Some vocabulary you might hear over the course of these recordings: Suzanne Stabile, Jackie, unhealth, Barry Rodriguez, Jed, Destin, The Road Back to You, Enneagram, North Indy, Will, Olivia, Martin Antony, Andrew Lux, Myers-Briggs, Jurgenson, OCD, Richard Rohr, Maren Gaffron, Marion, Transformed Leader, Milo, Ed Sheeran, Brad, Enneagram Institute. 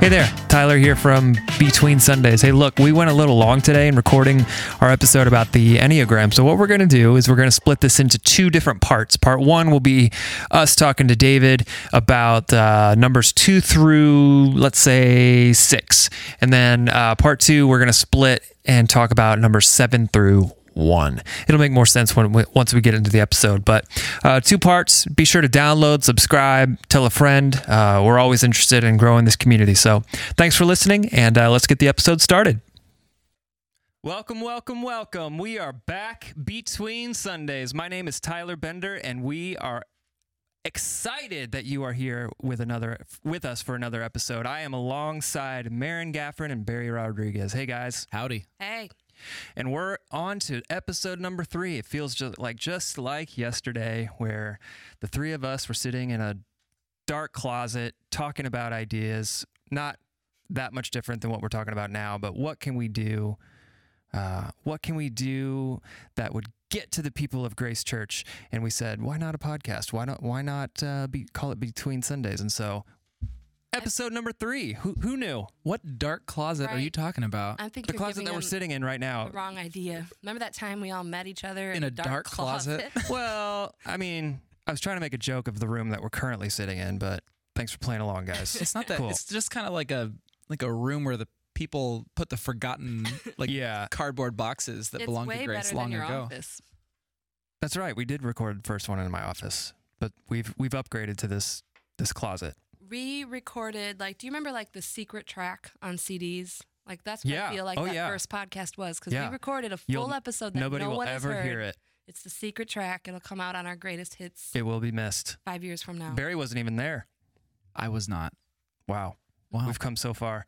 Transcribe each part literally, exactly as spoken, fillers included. Hey there, Tyler here from Between Sundays. Hey, look, we went a little long today in recording our episode about the Enneagram. So what we're going to do is we're going to split this into two different parts. Part one will be us talking to David about uh, numbers two through, let's say, six. And then uh, part two, we're going to split and talk about numbers seven through one. It'll make more sense when we, once we get into the episode, but uh, two parts. Be sure to download, subscribe, tell a friend. Uh, we're always interested in growing this community. So thanks for listening, and uh, let's get the episode started. Welcome, welcome, welcome. We are back Between Sundays. My name is Tyler Bender, and we are excited that you are here with another with us for another episode. I am alongside Maren Gaffron and Barry Rodriguez. Hey, guys. Howdy. Hey. And we're on to episode number three. It feels just like just like yesterday, where the three of us were sitting in a dark closet talking about ideas, not that much different than what we're talking about now, but what can we do? Uh, what can we do that would get to the people of Grace Church? And we said, why not a podcast? Why not? Why not uh, be, call it Between Sundays? And so... Episode number three. Who who knew? What dark closet right. are you talking about? I think the closet that we're sitting in right now. The wrong idea. Remember that time we all met each other in, in a dark, dark closet? closet? Well, I mean, I was trying to make a joke of the room that we're currently sitting in, but thanks for playing along, guys. It's not that. Cool. It's just kind of like a like a room where the people put the forgotten like yeah. cardboard boxes that it's belonged to Grace long ago. Office. That's right. We did record the first one in my office, but we've we've upgraded to this this closet. Re-recorded, like, do you remember, like, the secret track on C Ds? Like, that's what yeah. I feel like oh, that yeah. first podcast was, because yeah. we recorded a full You'll, episode that nobody no will one ever has heard. Hear it. It's the secret track. It'll come out on our greatest hits. It will be missed. Five years from now. Barry wasn't even there. I was not. Wow. Wow. We've come so far.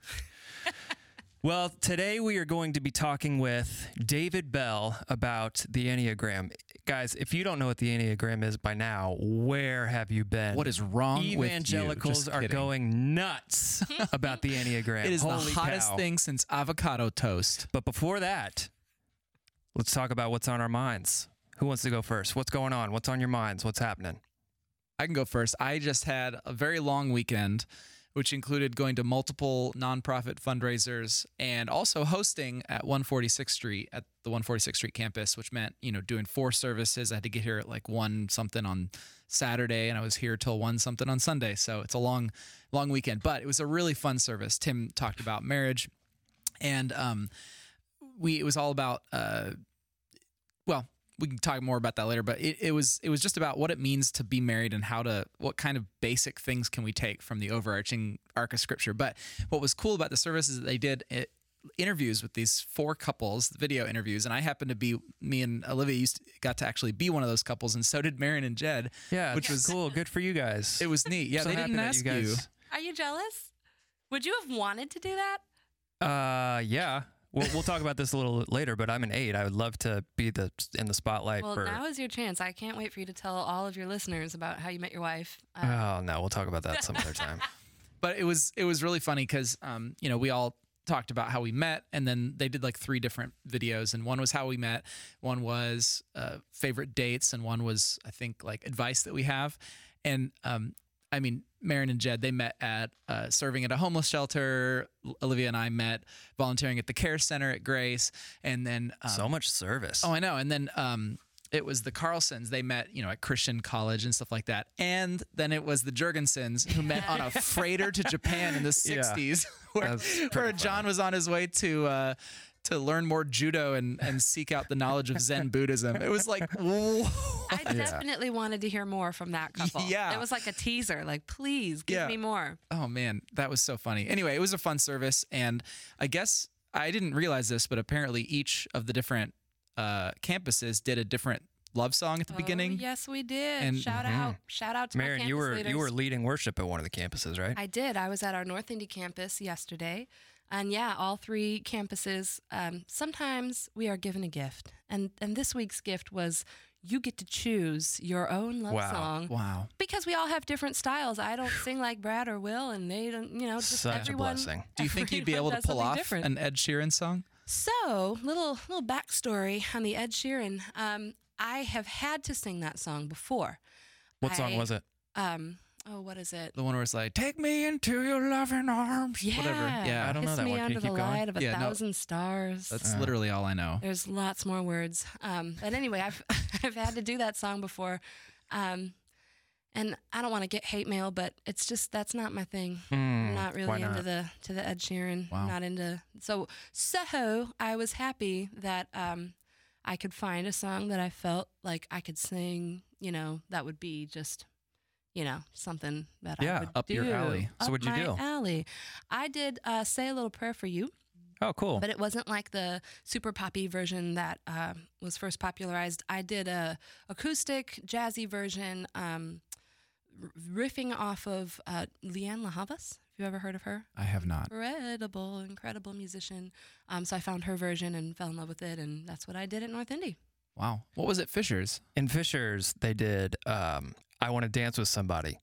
Well, today we are going to be talking with David Bell about the Enneagram. Guys, if you don't know what the Enneagram is by now, where have you been? What is wrong with you? Evangelicals are going nuts about the Enneagram. It is Holy the hottest cow. thing since avocado toast. But before that, let's talk about what's on our minds. Who wants to go first? What's going on? What's on your minds? What's happening? I can go first. I just had a very long weekend, which included going to multiple nonprofit fundraisers and also hosting at one forty-sixth Street at the one forty-sixth Street campus, which meant, you know, doing four services. I had to get here at like one something on Saturday, and I was here till one something on Sunday. So it's a long, long weekend, but it was a really fun service. Tim talked about marriage, and um, we it was all about, uh, well, we can talk more about that later, but it, it was it was just about what it means to be married and how to what kind of basic things can we take from the overarching arc of Scripture. But what was cool about the service is that they did it, interviews with these four couples, video interviews, and I happened to be me and Olivia used to, got to actually be one of those couples, and so did Marion and Jed. Yeah, which was cool. Good for you guys. It was neat. Yeah, so they didn't ask you, guys. you. Are you jealous? Would you have wanted to do that? Uh, yeah. We'll, we'll talk about this a little later, but I'm an eight. I would love to be the in the spotlight. Well, for... now is your chance. I can't wait for you to tell all of your listeners about how you met your wife. Um... Oh no, we'll talk about that some other time. But it was it was really funny because um, you know we all talked about how we met, and then they did like three different videos, and one was how we met, one was uh, favorite dates, and one was I think like advice that we have, and um, I mean. Maren and Jed, they met at uh, serving at a homeless shelter. Olivia and I met volunteering at the care center at Grace. And then... Um, so much service. Oh, I know. And then um, it was the Carlsons. They met, you know, at Christian college and stuff like that. And then it was the Jurgensons who met on a freighter to Japan in the sixties, yeah, where, where John was on his way to... Uh, to learn more judo and, and seek out the knowledge of Zen Buddhism. It was like, whoa. I definitely yeah. wanted to hear more from that couple. Yeah. It was like a teaser, like, please give yeah. me more. Oh, man, that was so funny. Anyway, it was a fun service, and I guess I didn't realize this, but apparently each of the different uh, campuses did a different love song at the oh, beginning. Yes, we did. And shout mm-hmm. out, shout out to Maren, our campus you were leaders. You were leading worship at one of the campuses, right? I did. I was at our North Indy campus yesterday. And yeah, all three campuses, um, sometimes we are given a gift. And and this week's gift was you get to choose your own love wow. song. Wow. Because we all have different styles. I don't sing like Brad or Will, and they don't, you know, just Such everyone. Such a blessing. Do you think you'd be able to pull off different. an Ed Sheeran song? So, little little backstory on the Ed Sheeran. Um, I have had to sing that song before. What I, song was it? Um, Oh, what is it? The one where it's like, take me into your loving arms. Yeah. Whatever. Yeah, I don't Kiss know that one. Kiss me under the keep light going? Of a yeah, thousand no, stars. That's uh, literally all I know. There's lots more words. Um, but anyway, I've I've had to do that song before. Um, and I don't want to get hate mail, but it's just, that's not my thing. Mm, I'm not really not? into the to the Ed Sheeran. Wow. Not into, so, so I was happy that um, I could find a song that I felt like I could sing, you know, that would be just... you know, something that yeah, I would up do. Your alley. So up what'd you do? Up my alley. I did uh, Say a Little Prayer for You. Oh, cool. But it wasn't like the super poppy version that uh, was first popularized. I did a acoustic, jazzy version, um, riffing off of uh, Leanne LaHavas. Have you ever heard of her? I have not. Incredible, incredible musician. Um, so I found her version and fell in love with it, and that's what I did at North Indy. Wow. What was it, Fishers? In Fishers, they did... Um, I Want to Dance with Somebody.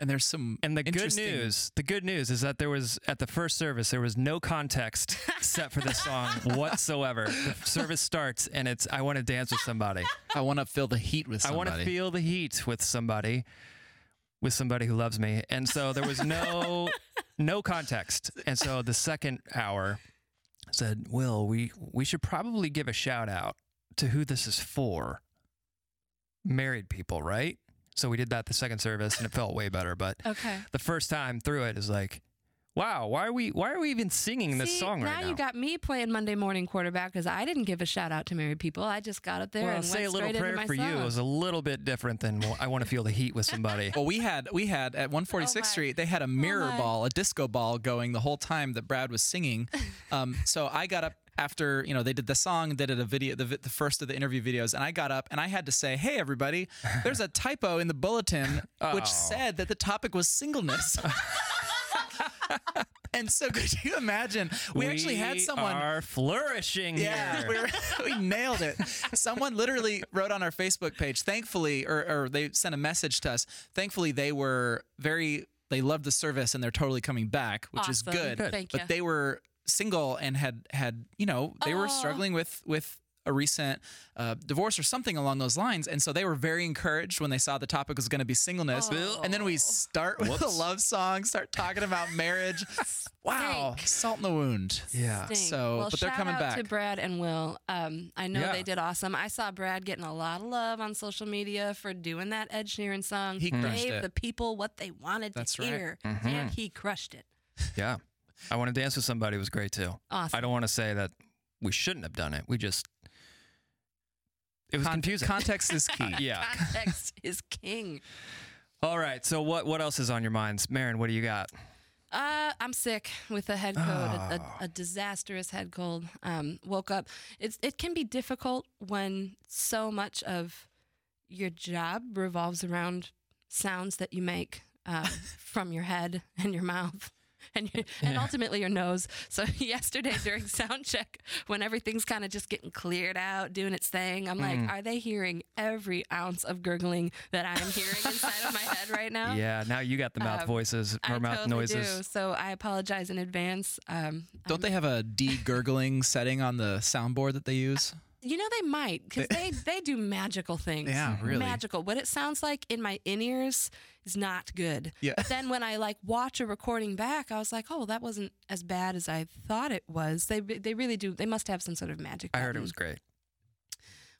And there's some And the good news, the good news is that there was, at the first service, there was no context set for this song whatsoever. The service starts and it's, I want to dance with somebody. I want to feel the heat with somebody. I want to feel the heat with somebody, with somebody who loves me. And so there was no, no context. And so the second hour said, Will, we, we should probably give a shout out to who this is for. Married people, right? So we did that the second service, and it felt way better. But okay. The first time through it is like, wow, why are we why are we even singing See, this song right now? Now you got me playing Monday morning quarterback because I didn't give a shout out to married people. I just got up there well, and Say went a Little Prayer for You was a little bit different than well, I want to feel the heat with somebody. Well, we had we had at one forty-sixth oh Street they had a mirror oh ball, a disco ball going the whole time that Brad was singing. Um, so I got up. After, you know, they did the song, they did a video, the, the first of the interview videos, and I got up and I had to say, hey, everybody, there's a typo in the bulletin oh. which said that the topic was singleness. And so could you imagine? We, we actually had someone... We are flourishing yeah, here. We, were, we nailed it. Someone literally wrote on our Facebook page, thankfully, or, or they sent a message to us. Thankfully, they were very... They loved the service and they're totally coming back, which awesome. Is good. good. Thank but you. They were... single and had had you know they oh. were struggling with with a recent uh divorce or something along those lines, and so they were very encouraged when they saw the topic was going to be singleness oh. and then we start with Whoops. A love song, start talking about marriage. Wow. Salt in the wound. Yeah. Stink. So well, but they're coming back. Shout out to Brad and Will. um I know yeah. they did awesome. I saw Brad getting a lot of love on social media for doing that Ed Sheeran song. He mm-hmm. gave it. The people what they wanted That's to right. hear mm-hmm. and he crushed it. Yeah. I Want to Dance with Somebody was great, too. Awesome. I don't want to say that we shouldn't have done it. We just... It was Con- confusing. Context is key. Yeah. Context is king. All right. So what, what else is on your minds? Maren, what do you got? Uh, I'm sick with a head cold, oh. a, a, a disastrous head cold. Um, woke up. It's, it can be difficult when so much of your job revolves around sounds that you make uh, from your head and your mouth. And you, and yeah. ultimately your nose. So yesterday during sound check, when everything's kind of just getting cleared out, doing its thing, I'm mm. like, are they hearing every ounce of gurgling that I am hearing inside of my head right now? Yeah, now you got the mouth um, voices or I mouth totally noises. Do, so I apologize in advance. Um, Don't I'm, they have a de-gurgling setting on the soundboard that they use? You know, they might, because they, they do magical things. Yeah, really. Magical. What it sounds like in my in-ears is not good. Yeah. But then when I, like, watch a recording back, I was like, oh, well, that wasn't as bad as I thought it was. They they really do. They must have some sort of magic. I button. Heard it was great.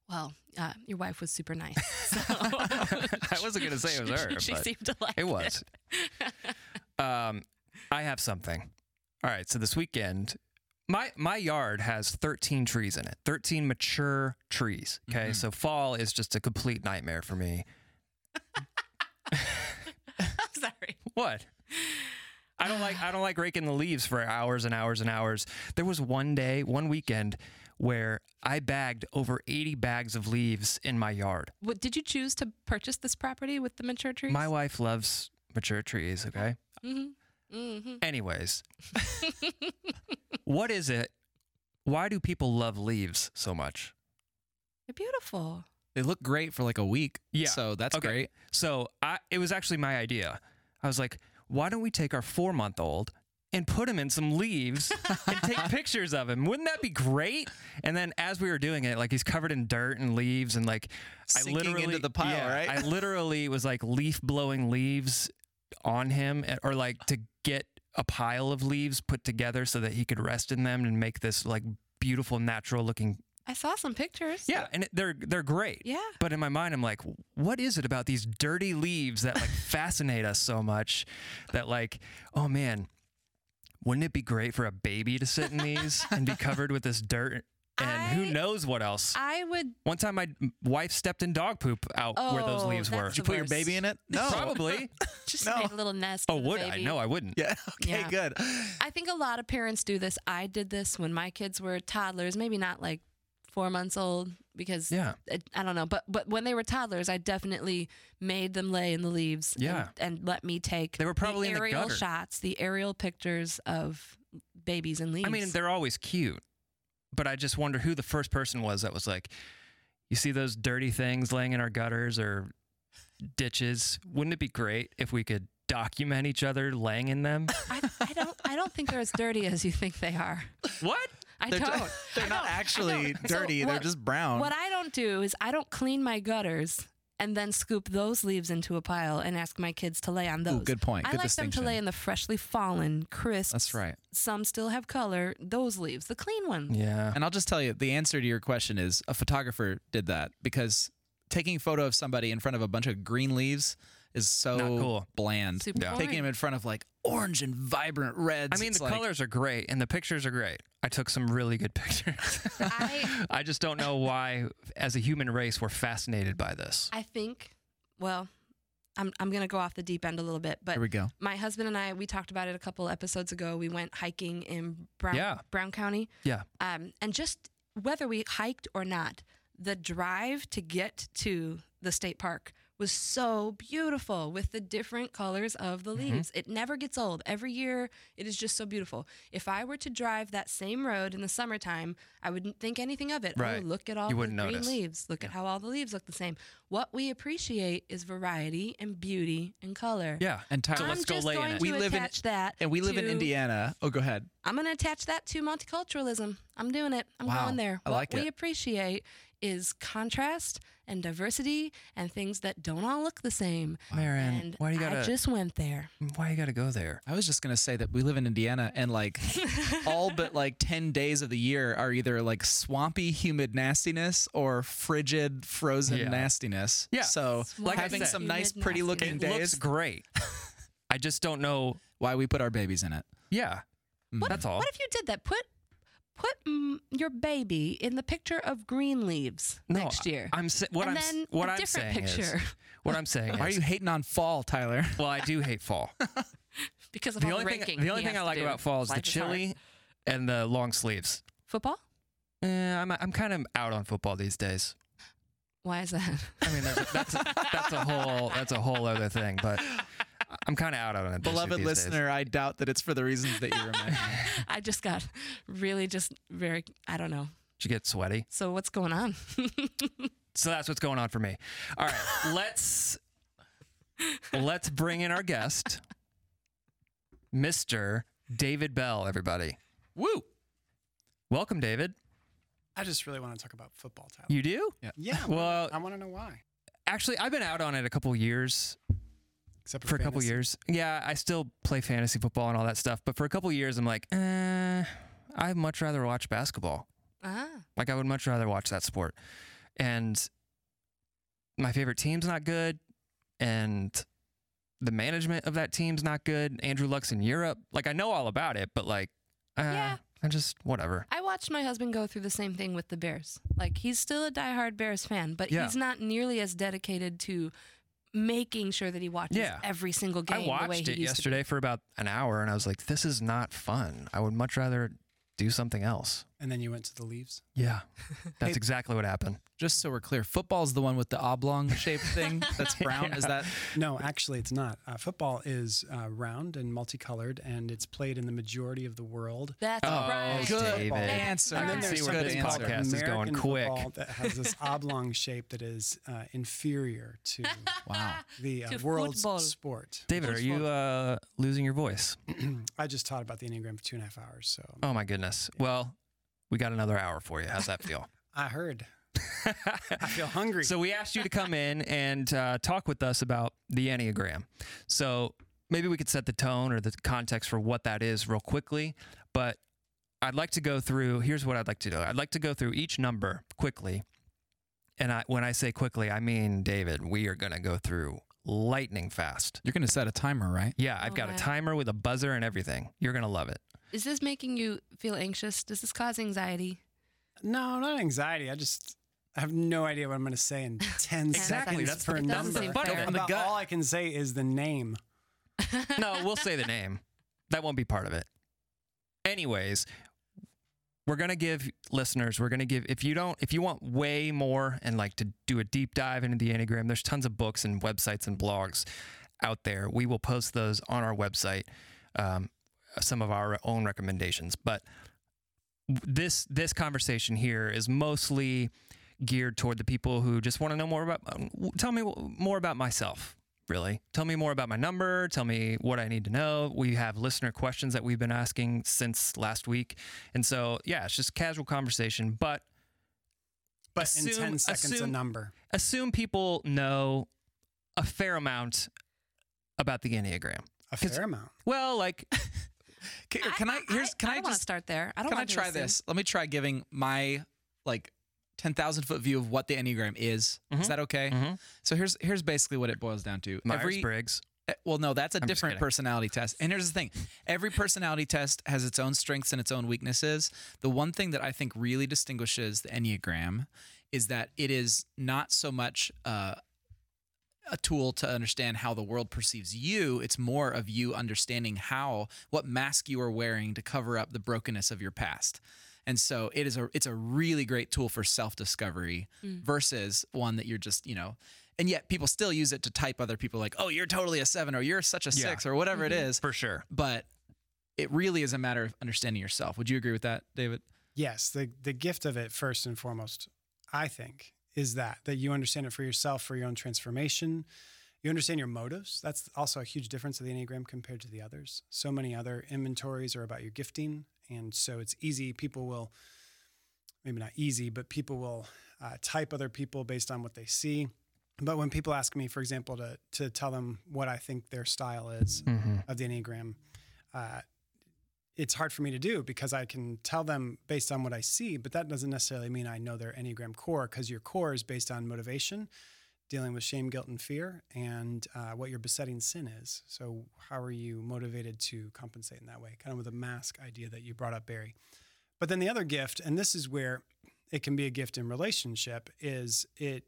Well, uh, your wife was super nice. So. I wasn't going to say it was her. She seemed to like it. It was. um, I have something. All right, so this weekend... My my yard has thirteen trees in it, thirteen mature trees, okay? Mm-hmm. So fall is just a complete nightmare for me. I'm sorry. What? I don't like I don't like raking the leaves for hours and hours and hours. There was one day, one weekend, where I bagged over eighty bags of leaves in my yard. What, did you choose to purchase this property with the mature trees? My wife loves mature trees, okay? Mm-hmm. Mm-hmm. Anyways, what is it? Why do people love leaves so much? They're beautiful. They look great for like a week. Yeah. So that's okay. great. So I, it was actually my idea. I was like, why don't we take our four-month-old and put him in some leaves and take pictures of him? Wouldn't that be great? And then as we were doing it, like he's covered in dirt and leaves and like... Sinking I literally, into the pile, yeah, right? I literally was like leaf-blowing leaves on him, or like to get a pile of leaves put together so that he could rest in them and make this like beautiful, natural looking. I saw some pictures. Yeah, and they're they're great. Yeah. But in my mind, I'm like, what is it about these dirty leaves that like fascinate us so much that like, oh man, wouldn't it be great for a baby to sit in these and be covered with this dirt? And I, who knows what else? I would. One time, my wife stepped in dog poop out oh, where those leaves were. Did you put worst. your baby in it? No, probably. Just no. make a little nest. Oh, would baby. I? No, I wouldn't. Yeah. Okay. Yeah. Good. I think a lot of parents do this. I did this when my kids were toddlers. Maybe not like four months old, because yeah. it, I don't know. But but when they were toddlers, I definitely made them lay in the leaves. Yeah. And, and let me take. They were probably the in aerial the gutter. shots, the aerial pictures of babies and leaves. I mean, they're always cute. But I just wonder who the first person was that was like, you see those dirty things laying in our gutters or ditches? Wouldn't it be great if we could document each other laying in them? I, I don't. I don't think they're as dirty as you think they are. What? I they're don't. T- they're I not don't, actually dirty. So what, they're just brown. What I don't do is I don't clean my gutters and then scoop those leaves into a pile and ask my kids to lay on those. Ooh, good point. I good like them to lay in the freshly fallen, crisp. That's right. Some still have color. Those leaves, the clean one. Yeah. And I'll just tell you, the answer to your question is a photographer did that, because taking a photo of somebody in front of a bunch of green leaves is so Not cool. bland. Super yeah. Taking them in front of like orange and vibrant reds. I mean, the like... colors are great and the pictures are great. I took some really good pictures. I... I just don't know why, as a human race, we're fascinated by this. I think, well, I'm I'm going to go off the deep end a little bit, but Here we go. my husband and I, we talked about it a couple episodes ago. We went hiking in Brown, yeah. Brown County. Yeah. Um, and just whether we hiked or not, the drive to get to the state park was so beautiful with the different colors of the leaves. Mm-hmm. It never gets old. Every year, it is just so beautiful. If I were to drive that same road in the summertime, I wouldn't think anything of it. Right. Oh, look at all you the green notice. leaves. Look yeah. at how all the leaves look the same. What we appreciate is variety and beauty and color. Yeah, and Tyler, so let's go lay in it. We live in that, and we live to, in Indiana. Oh, go ahead. I'm going to attach that to multiculturalism. I'm doing it. I'm wow. going there. I what like it. we appreciate is contrast and diversity and things that don't all look the same. Maren, and why do you gotta, I just went there. Why you gotta go there? I was just gonna say that we live in Indiana, and like all but like ten days of the year are either like swampy, humid nastiness or frigid, frozen yeah. nastiness. Yeah. So Swamp, like having said, some nice, pretty looking it days. It looks great. I just don't know why we put our babies in it. Yeah. Mm. What, That's all. What if you did that? Put Put mm, your baby in the picture of green leaves no, next year. I'm sa- what and I'm then what a I'm different saying picture. Is, what I'm saying is, why are you hating on fall, Tyler? Well, I do hate fall because of the all the ranking. The only thing I like about fall is the chilly and the long sleeves. Football? Uh, I'm I'm kind of out on football these days. Why is that? I mean, that's a, that's, a, that's a whole that's a whole other thing, but. I'm kind of out on it. Beloved listener, days. I doubt that it's for the reasons that you remember. I just got really just very, I don't know. Did you get sweaty? So what's going on? So that's what's going on for me. All right, let's, let's bring in our guest, Mister David Bell, everybody. Woo! Welcome, David. I just really want to talk about football, Tyler. You do? Yeah. yeah well, I want to know why. Actually, I've been out on it a couple years. For, for a couple years. Yeah, I still play fantasy football and all that stuff. But for a couple years, I'm like, eh, I'd much rather watch basketball. Ah. Like, I would much rather watch that sport. And my favorite team's not good. And the management of that team's not good. Andrew Lux in Europe. Like, I know all about it, but like, uh, yeah. I just, whatever. I watched my husband go through the same thing with the Bears. Like, he's still a diehard Bears fan, but yeah. he's not nearly as dedicated to making sure that he watches yeah. every single game. I watched the way he it used yesterday to for about an hour, and I was like, "This is not fun. I would much rather do something else." And then you went to the Leafs. Yeah, that's hey, exactly what happened. Just so we're clear, football's the one with the oblong-shaped thing that's brown. Yeah. Is that? No, actually, it's not. Uh, football is uh, round and multicolored, and it's played in the majority of the world. That's oh, right. Good David. answer. And then there's good this answer. podcast is going quick. That has this oblong shape that is uh, inferior to wow. the uh, to world's football. sport. David, are you uh, losing your voice? I just taught about the Enneagram for two and a half hours. So. Oh my goodness. Yeah. Well. We got another hour for you. How's that feel? I heard. I feel hungry. So we asked you to come in and uh, talk with us about the Enneagram. So maybe we could set the tone or the context for what that is real quickly, but I'd like to go through, here's what I'd like to do. I'd like to go through each number quickly. And I, when I say quickly, I mean, David, we are going to go through lightning fast. You're going to set a timer, right? Yeah, I've okay. got a timer with a buzzer and everything. You're going to love it. Is this making you feel anxious? Does this cause anxiety? No, not anxiety. I just... I have no idea what I'm going to say in ten exactly. seconds that's per number. But about all I can say is the name. No, we'll say the name. That won't be part of it. Anyways, we're going to give listeners, we're going to give, if you don't, if you want way more and like to do a deep dive into the Enneagram, there's tons of books and websites and blogs out there. We will post those on our website, um, some of our own recommendations. But this this conversation here is mostly geared toward the people who just want to know more about, tell me more about myself, really. Tell me more about my number. Tell me what I need to know. We have listener questions that we've been asking since last week. And so, yeah, it's just casual conversation, but. But assume, in ten seconds, assume, a number. Assume people know a fair amount about the Enneagram. A fair amount? Well, like. can, can I, I, here's, can I, I, I, I just start there? I don't want to try assume. this. Let me try giving my, like, ten thousand foot view of what the Enneagram is. Mm-hmm. Is that okay? Mm-hmm. So here's here's basically what it boils down to. Myers-Briggs. Well, no, that's a I'm different personality test. And here's the thing. Every personality test has its own strengths and its own weaknesses. The one thing that I think really distinguishes the Enneagram is that it is not so much uh, a tool to understand how the world perceives you. It's more of you understanding how, what mask you are wearing to cover up the brokenness of your past. And so it is a it's a really great tool for self-discovery mm. versus one that you're just, you know, and yet people still use it to type other people like, oh, you're totally a seven or you're such a yeah. six or whatever mm-hmm. it is. For sure. But it really is a matter of understanding yourself. Would you agree with that, David? Yes. The the gift of it, first and foremost, I think, is that, that you understand it for yourself, for your own transformation. You understand your motives. That's also a huge difference of the Enneagram compared to the others. So many other inventories are about your gifting. And so it's easy, people will, maybe not easy, but people will uh, type other people based on what they see. But when people ask me, for example, to to tell them what I think their style is mm-hmm. of the Enneagram, uh, it's hard for me to do because I can tell them based on what I see, but that doesn't necessarily mean I know their Enneagram core, because your core is based on motivation, dealing with shame, guilt, and fear, and uh, what your besetting sin is. So how are you motivated to compensate in that way? Kind of with a mask idea that you brought up, Barry. But then the other gift, and this is where it can be a gift in relationship, is it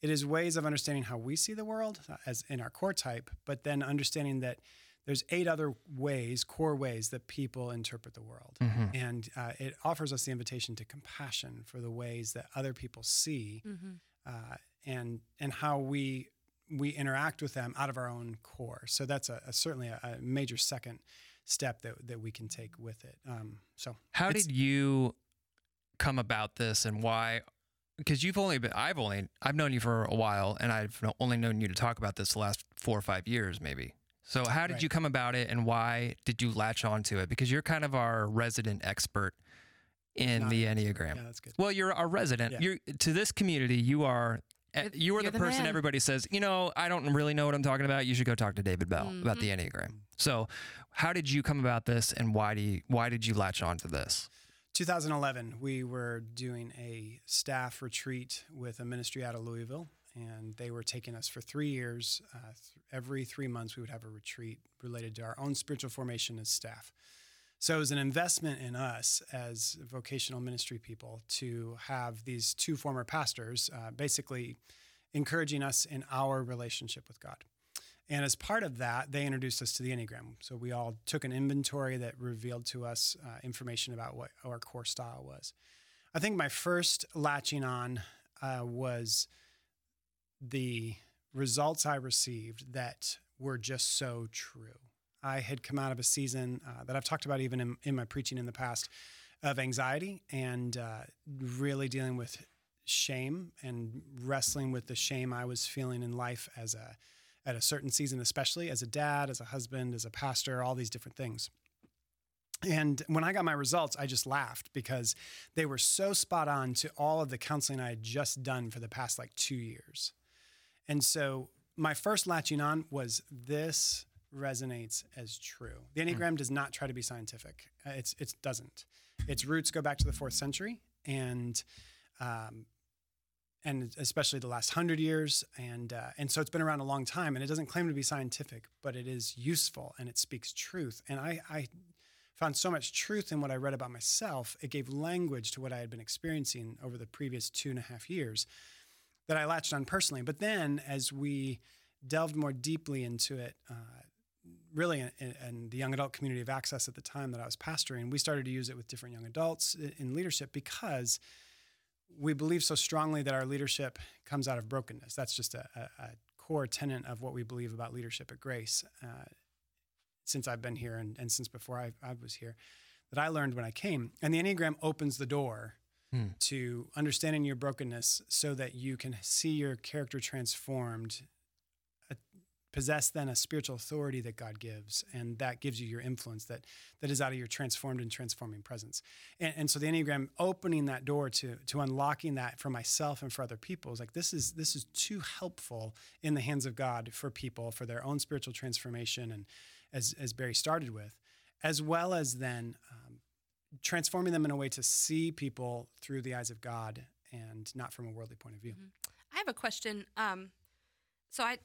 it is ways of understanding how we see the world as in our core type, but then understanding that there's eight other ways, core ways, that people interpret the world. Mm-hmm. And uh, it offers us the invitation to compassion for the ways that other people see mm-hmm. uh, and and how we we interact with them out of our own core. So that's a, a certainly a, a major second step that that we can take with it. Um, so how did you come about this and why? Because you've only been, I've only, I've known you for a while and I've only known you to talk about this the last four or five years maybe. So how did right. you come about it and why did you latch onto it? Because you're kind of our resident expert in Not the Enneagram. Yeah, that's good. Well, you're our resident. Yeah. You're to this community, you are... You are the, the person man. everybody says, you know, I don't really know what I'm talking about. You should go talk to David Bell mm-hmm. about the Enneagram. So how did you come about this and why do you, why did you latch on to this? twenty eleven, we were doing a staff retreat with a ministry out of Louisville, and they were taking us for three years. Uh, th- every three months we would have a retreat related to our own spiritual formation as staff. So it was an investment in us as vocational ministry people to have these two former pastors uh, basically encouraging us in our relationship with God. And as part of that, they introduced us to the Enneagram. So we all took an inventory that revealed to us uh, information about what our core style was. I think my first latching on uh, was the results I received that were just so true. I had come out of a season uh, that I've talked about even in, in my preaching in the past of anxiety and uh, really dealing with shame and wrestling with the shame I was feeling in life as a at a certain season, especially as a dad, as a husband, as a pastor, all these different things. And when I got my results, I just laughed because they were so spot on to all of the counseling I had just done for the past like two years. And so my first latching on was this resonates as true. The Enneagram does not try to be scientific. Uh, it's it doesn't. Its roots go back to the fourth century, and um, and especially the last hundred years, and uh, and so it's been around a long time. And it doesn't claim to be scientific, but it is useful and it speaks truth. And I, I found so much truth in what I read about myself. It gave language to what I had been experiencing over the previous two and a half years that I latched on personally. But then, as we delved more deeply into it, uh, really in, in the young adult community of Access at the time that I was pastoring, we started to use it with different young adults in leadership because we believe so strongly that our leadership comes out of brokenness. That's just a, a, a core tenet of what we believe about leadership at Grace uh, since I've been here and, and since before I, I was here, that I learned when I came. And the Enneagram opens the door Hmm. to understanding your brokenness so that you can see your character transformed, uh, possess then a spiritual authority that God gives, and that gives you your influence that that is out of your transformed and transforming presence. And, and so the Enneagram opening that door to to unlocking that for myself and for other people is like, this is this is too helpful in the hands of God for people, for their own spiritual transformation, and as, as Barry started with, as well as then um, transforming them in a way to see people through the eyes of God and not from a worldly point of view. Mm-hmm. I have a question. Um, so I,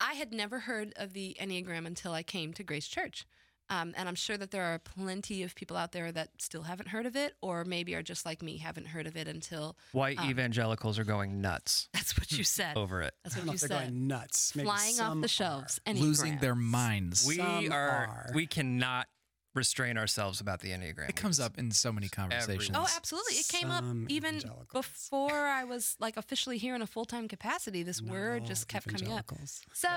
I had never heard of the Enneagram until I came to Grace Church. Um, and I'm sure that there are plenty of people out there that still haven't heard of it, or maybe are just like me, haven't heard of it until... White um, evangelicals are going nuts. That's what you said. Over it. That's what you said. They're going nuts. Maybe flying off the shelves. Enneagrams. Losing their minds. We some are, are. We cannot... restrain ourselves about the Enneagram. It comes up in so many conversations. Every, oh, absolutely. It came up even before I was like officially here in a full-time capacity. This no, word just kept coming up. So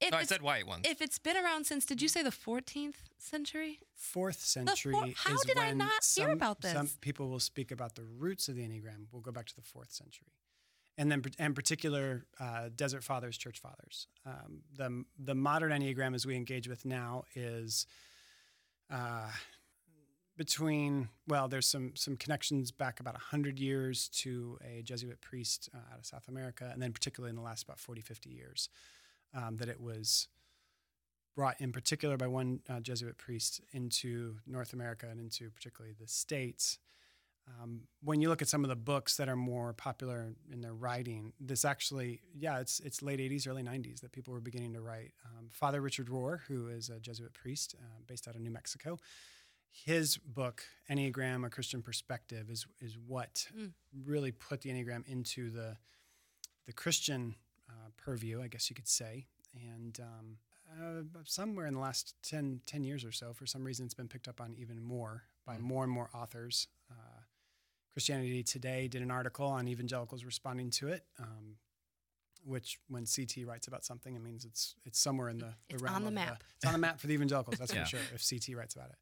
if no, I said white ones. If it's been around since, did you say the fourteenth century? Fourth century. Four, how is did when I not some, hear about this? Some people will speak about the roots of the Enneagram. We'll go back to the fourth century. And then, in particular, uh, Desert Fathers, Church Fathers. Um, the, the modern Enneagram as we engage with now is... Uh, between, well, there's some some connections back about one hundred years to a Jesuit priest uh, out of South America, and then particularly in the last about forty, fifty years, um, that it was brought in particular by one uh, Jesuit priest into North America and into particularly the States. Um, when you look at some of the books that are more popular in their writing, this actually, yeah, it's it's late eighties, early nineties that people were beginning to write. Um, Father Richard Rohr, who is a Jesuit priest uh, based out of New Mexico, his book, Enneagram, A Christian Perspective, is is what mm. really put the Enneagram into the the Christian uh, purview, I guess you could say. And um, uh, somewhere in the last ten years or so, for some reason, it's been picked up on even more by mm. more and more authors. Uh, Christianity Today did an article on evangelicals responding to it, um, which when C T writes about something, it means it's it's somewhere in the, the it's realm on the map. The, it's on the map for the evangelicals. That's yeah. for sure. If C T writes about it,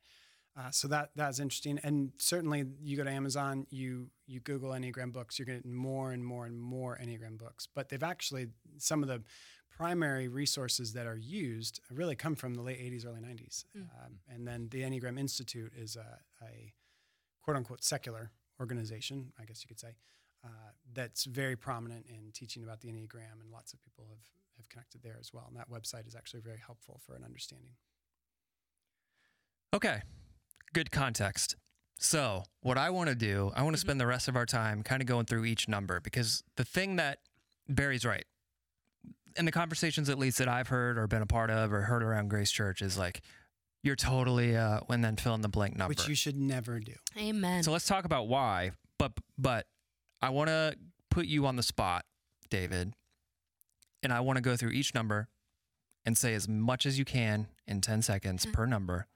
uh, so that that's interesting. And certainly, you go to Amazon, you you Google Enneagram books, you're getting more and more and more Enneagram books. But they've actually some of the primary resources that are used really come from the late eighties, early nineties, mm. um, and then the Enneagram Institute is a, a quote unquote secular organization, I guess you could say, uh, that's very prominent in teaching about the Enneagram, and lots of people have, have connected there as well. And that website is actually very helpful for an understanding. Okay, good context. So what I want to do, I want to mm-hmm. spend the rest of our time kind of going through each number, because the thing that Barry's right, and the conversations at least that I've heard or been a part of or heard around Grace Church is like, you're totally, uh, and then fill in the blank number. Which you should never do. Amen. So let's talk about why, but but I want to put you on the spot, David, and I want to go through each number and say as much as you can in ten seconds per number,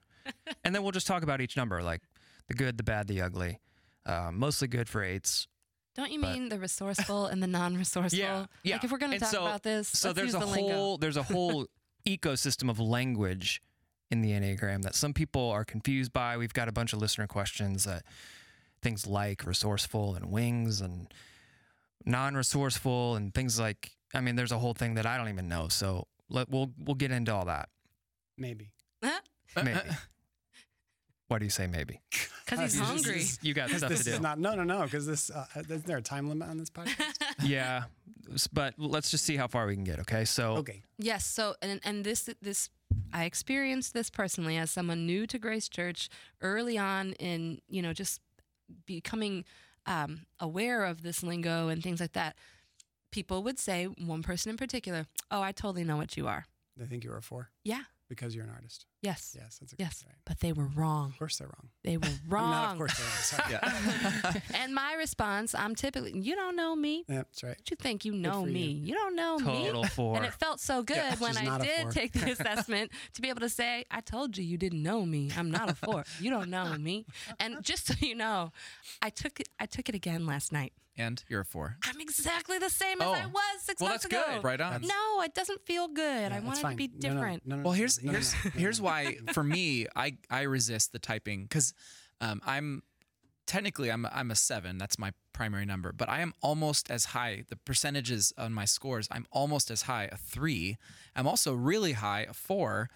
and then we'll just talk about each number, like the good, the bad, the ugly, uh, mostly good for eights. Don't you but, mean the resourceful and the non-resourceful? Yeah, yeah. Like if we're going to talk so, about this, so let's there's use a the lingo. whole there's a whole ecosystem of language in the Enneagram that some people are confused by. We've got a bunch of listener questions that things like resourceful and wings and non-resourceful and things like, I mean, there's a whole thing that I don't even know. So let, we'll, we'll get into all that. Maybe. Huh? Maybe. Why do you say maybe? Because he's hungry. This, you got stuff to do. Is not, no, no, no. Because this, uh, is there a time limit on this podcast? Yeah. but let's just see how far we can get. Okay. So, okay. Yes. So, and, and this, this, I experienced this personally as someone new to Grace Church early on in, you know, just becoming um, aware of this lingo and things like that. People would say, one person in particular, "Oh, I totally know what you are." They think you're a four. Yeah. Because you're an artist. Yes. Yes. That's a yes. Right. But they were wrong. Of course they're wrong. They were wrong. Not of course they're wrong. Sorry. Yeah. And my response, I'm typically, you don't know me. Yeah, that's right. Don't you think you know me? You. you don't know Total me. Total four. And it felt so good yeah, when I did take the assessment to be able to say, I told you you didn't know me. I'm not a four. You don't know me. And just so you know, I took it, I took it again last night. And you're a four. I'm exactly the same as oh. I was six well, months ago. Well, that's good. Right on. No, it doesn't feel good. Yeah, I want it to be different. No, no, no, no, well, here's no, here's no, no, no. here's why for me I, I resist the typing because um, I'm technically I'm I'm a seven. That's my primary number, but I am almost as high. The percentages on my scores, I'm almost as high a three. I'm also really high a four.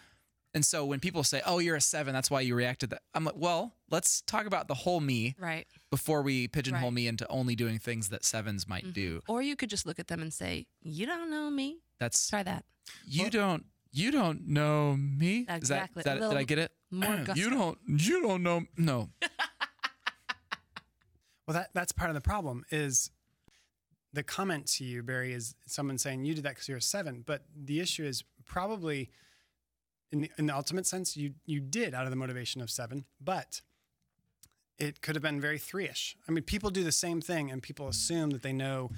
And so when people say, "Oh, you're a seven, that's why you reacted that," I'm like, "Well, let's talk about the whole me right. before we pigeonhole right. me into only doing things that sevens might mm-hmm. do." Or you could just look at them and say, "You don't know me." That's try that. You well, don't. You don't know me. Exactly. Is that, is that, did I get it? More you don't. You don't know. No. Well, that that's part of the problem is the comment to you, Barry, is someone saying you did that because you're a seven, but the issue is probably. In the, in the ultimate sense, you you did out of the motivation of seven, but it could have been very three-ish. I mean, people do the same thing, and people assume that they know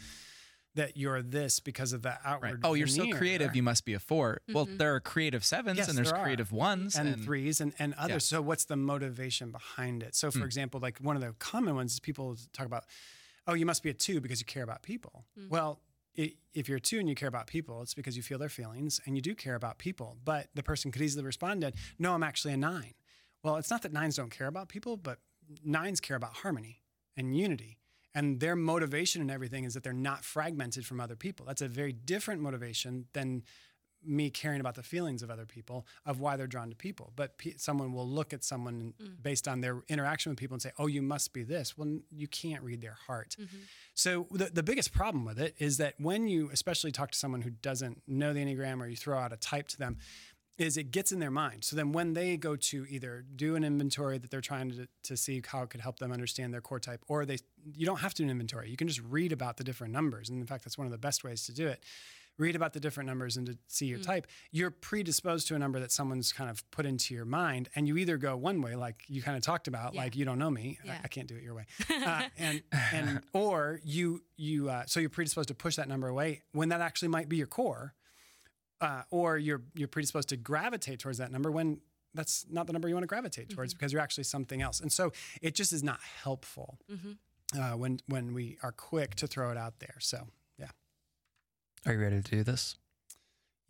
that you're this because of the outward. Right. Oh, you're so creative, you must be a four. Mm-hmm. Well, there are creative sevens, yes, and there's there creative ones. And, and threes and, and others. Yeah. So what's the motivation behind it? So, for mm. example, like one of the common ones is people talk about, oh, you must be a two because you care about people. Mm. Well, if you're a two and you care about people, it's because you feel their feelings and you do care about people. But the person could easily respond to, no, I'm actually a nine. Well, it's not that nines don't care about people, but nines care about harmony and unity. And their motivation and everything is that they're not fragmented from other people. That's a very different motivation than me caring about the feelings of other people, of why they're drawn to people. But pe- someone will look at someone mm. based on their interaction with people and say, oh, you must be this. Well, you can't read their heart. Mm-hmm. So the, the biggest problem with it is that when you especially talk to someone who doesn't know the Enneagram or you throw out a type to them, is it gets in their mind. So then when they go to either do an inventory that they're trying to, to see how it could help them understand their core type, or they you don't have to do an inventory. You can just read about the different numbers. And in fact, that's one of the best ways to do it. Read about the different numbers and to see your mm. type, you're predisposed to a number that someone's kind of put into your mind. And you either go one way, like you kind of talked about, yeah. like, you don't know me. Yeah. I, I can't do it your way. Uh, and, and, or you, you, uh, so you're predisposed to push that number away when that actually might be your core, uh, or you're, you're predisposed to gravitate towards that number when that's not the number you want to gravitate towards mm-hmm. because you're actually something else. And so it just is not helpful, mm-hmm. uh, when, when we are quick to throw it out there. So. Are you ready to do this?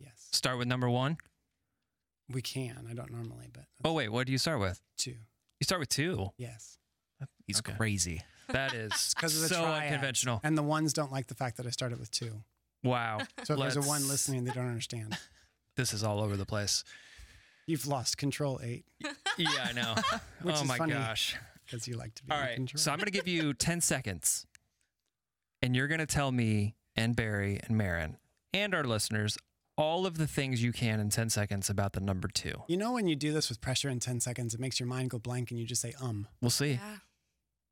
Yes. Start with number one? We can. I don't normally, but... Oh, wait. What do you start with? Two. You start with two? Yes. He's okay. Crazy. That is so unconventional. And the ones don't like the fact that I started with two. Wow. So if Let's... there's a one listening, they don't understand. This is all over the place. You've lost control, eight. Yeah, I know. Which oh, is my funny, gosh. Because you like to be all in right, control. So I'm going to give you ten seconds, and you're going to tell me... and Barry and Maren and our listeners, all of the things you can in ten seconds about the number two. You know, when you do this with pressure in ten seconds, it makes your mind go blank and you just say, um, we'll see. Yeah.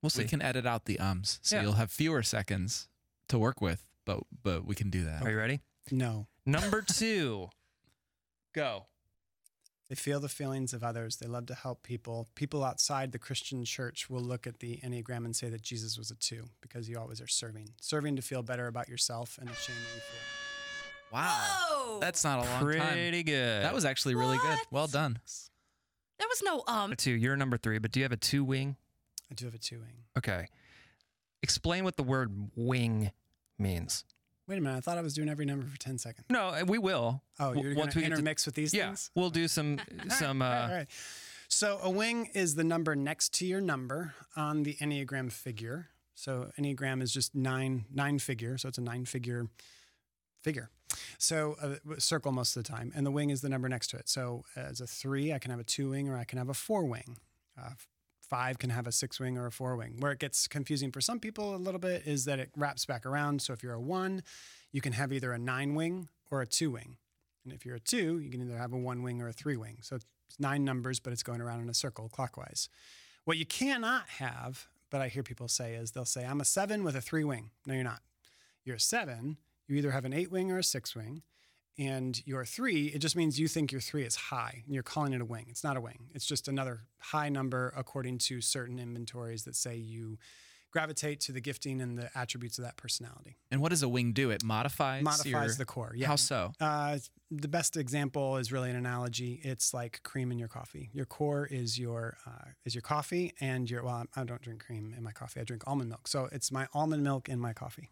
We'll see. We can edit out the ums. So yeah. You'll have fewer seconds to work with, but, but we can do that. Are you ready? No. Number two, go. They feel the feelings of others. They love to help people. People outside the Christian church will look at the Enneagram and say that Jesus was a two because you always are serving. Serving to feel better about yourself and the shame that you feel. Wow. Whoa. That's not a long Pretty time. Pretty good. That was actually really what? good. Well done. There was no um. Two. You're number three, but do you have a two wing? I do have a two wing. Okay. Explain what the word wing means. Wait a minute! I thought I was doing every number for ten seconds. No, we will. Oh, you're going to intermix to, with these yeah, things? Yeah, we'll do some some. All right, uh, all right. So a wing is the number next to your number on the Enneagram figure. So Enneagram is just nine nine figure. So it's a nine figure figure. So a circle most of the time, and the wing is the number next to it. So as a three, I can have a two wing or I can have a four wing. Uh, five can have a six wing or a four wing. Where it gets confusing for some people a little bit is that it wraps back around. So if you're a one, you can have either a nine wing or a two wing. And if you're a two, you can either have a one wing or a three wing. So it's nine numbers, but it's going around in a circle clockwise. What you cannot have, but I hear people say, is they'll say, I'm a seven with a three wing. No, you're not. You're a seven. You either have an eight wing or a six wing. And your three, it just means you think your three is high and you're calling it a wing. It's not a wing. It's just another high number according to certain inventories that say you gravitate to the gifting and the attributes of that personality. And what does a wing do? It modifies Modifies your... the core. Yeah. How so? Uh, the best example is really an analogy. It's like cream in your coffee. Your core is your uh, is your coffee and your... Well, I don't drink cream in my coffee. I drink almond milk. So it's my almond milk in my coffee.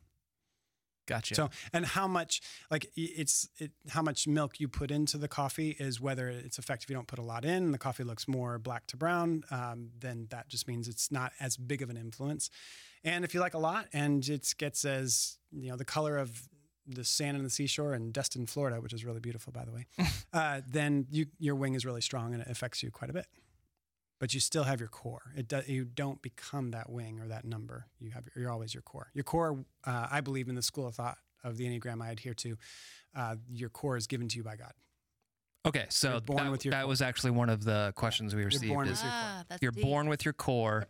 Gotcha. So, and how much, like it's, it, how much milk you put into the coffee is whether it's effective. If you don't put a lot in, the coffee looks more black to brown, um, then that just means it's not as big of an influence. And if you like a lot and it gets as, you know, the color of the sand on the seashore in Destin, Florida, which is really beautiful, by the way, uh, then you, your wing is really strong and it affects you quite a bit. But you still have your core. It do, you don't become that wing or that number. You have, you're always your core. Your core, uh, I believe in the school of thought of the Enneagram I adhere to, uh, your core is given to you by God. Okay, so born that, with your that was actually one of the questions we received. You're born, is, ah, that's you're born with your core.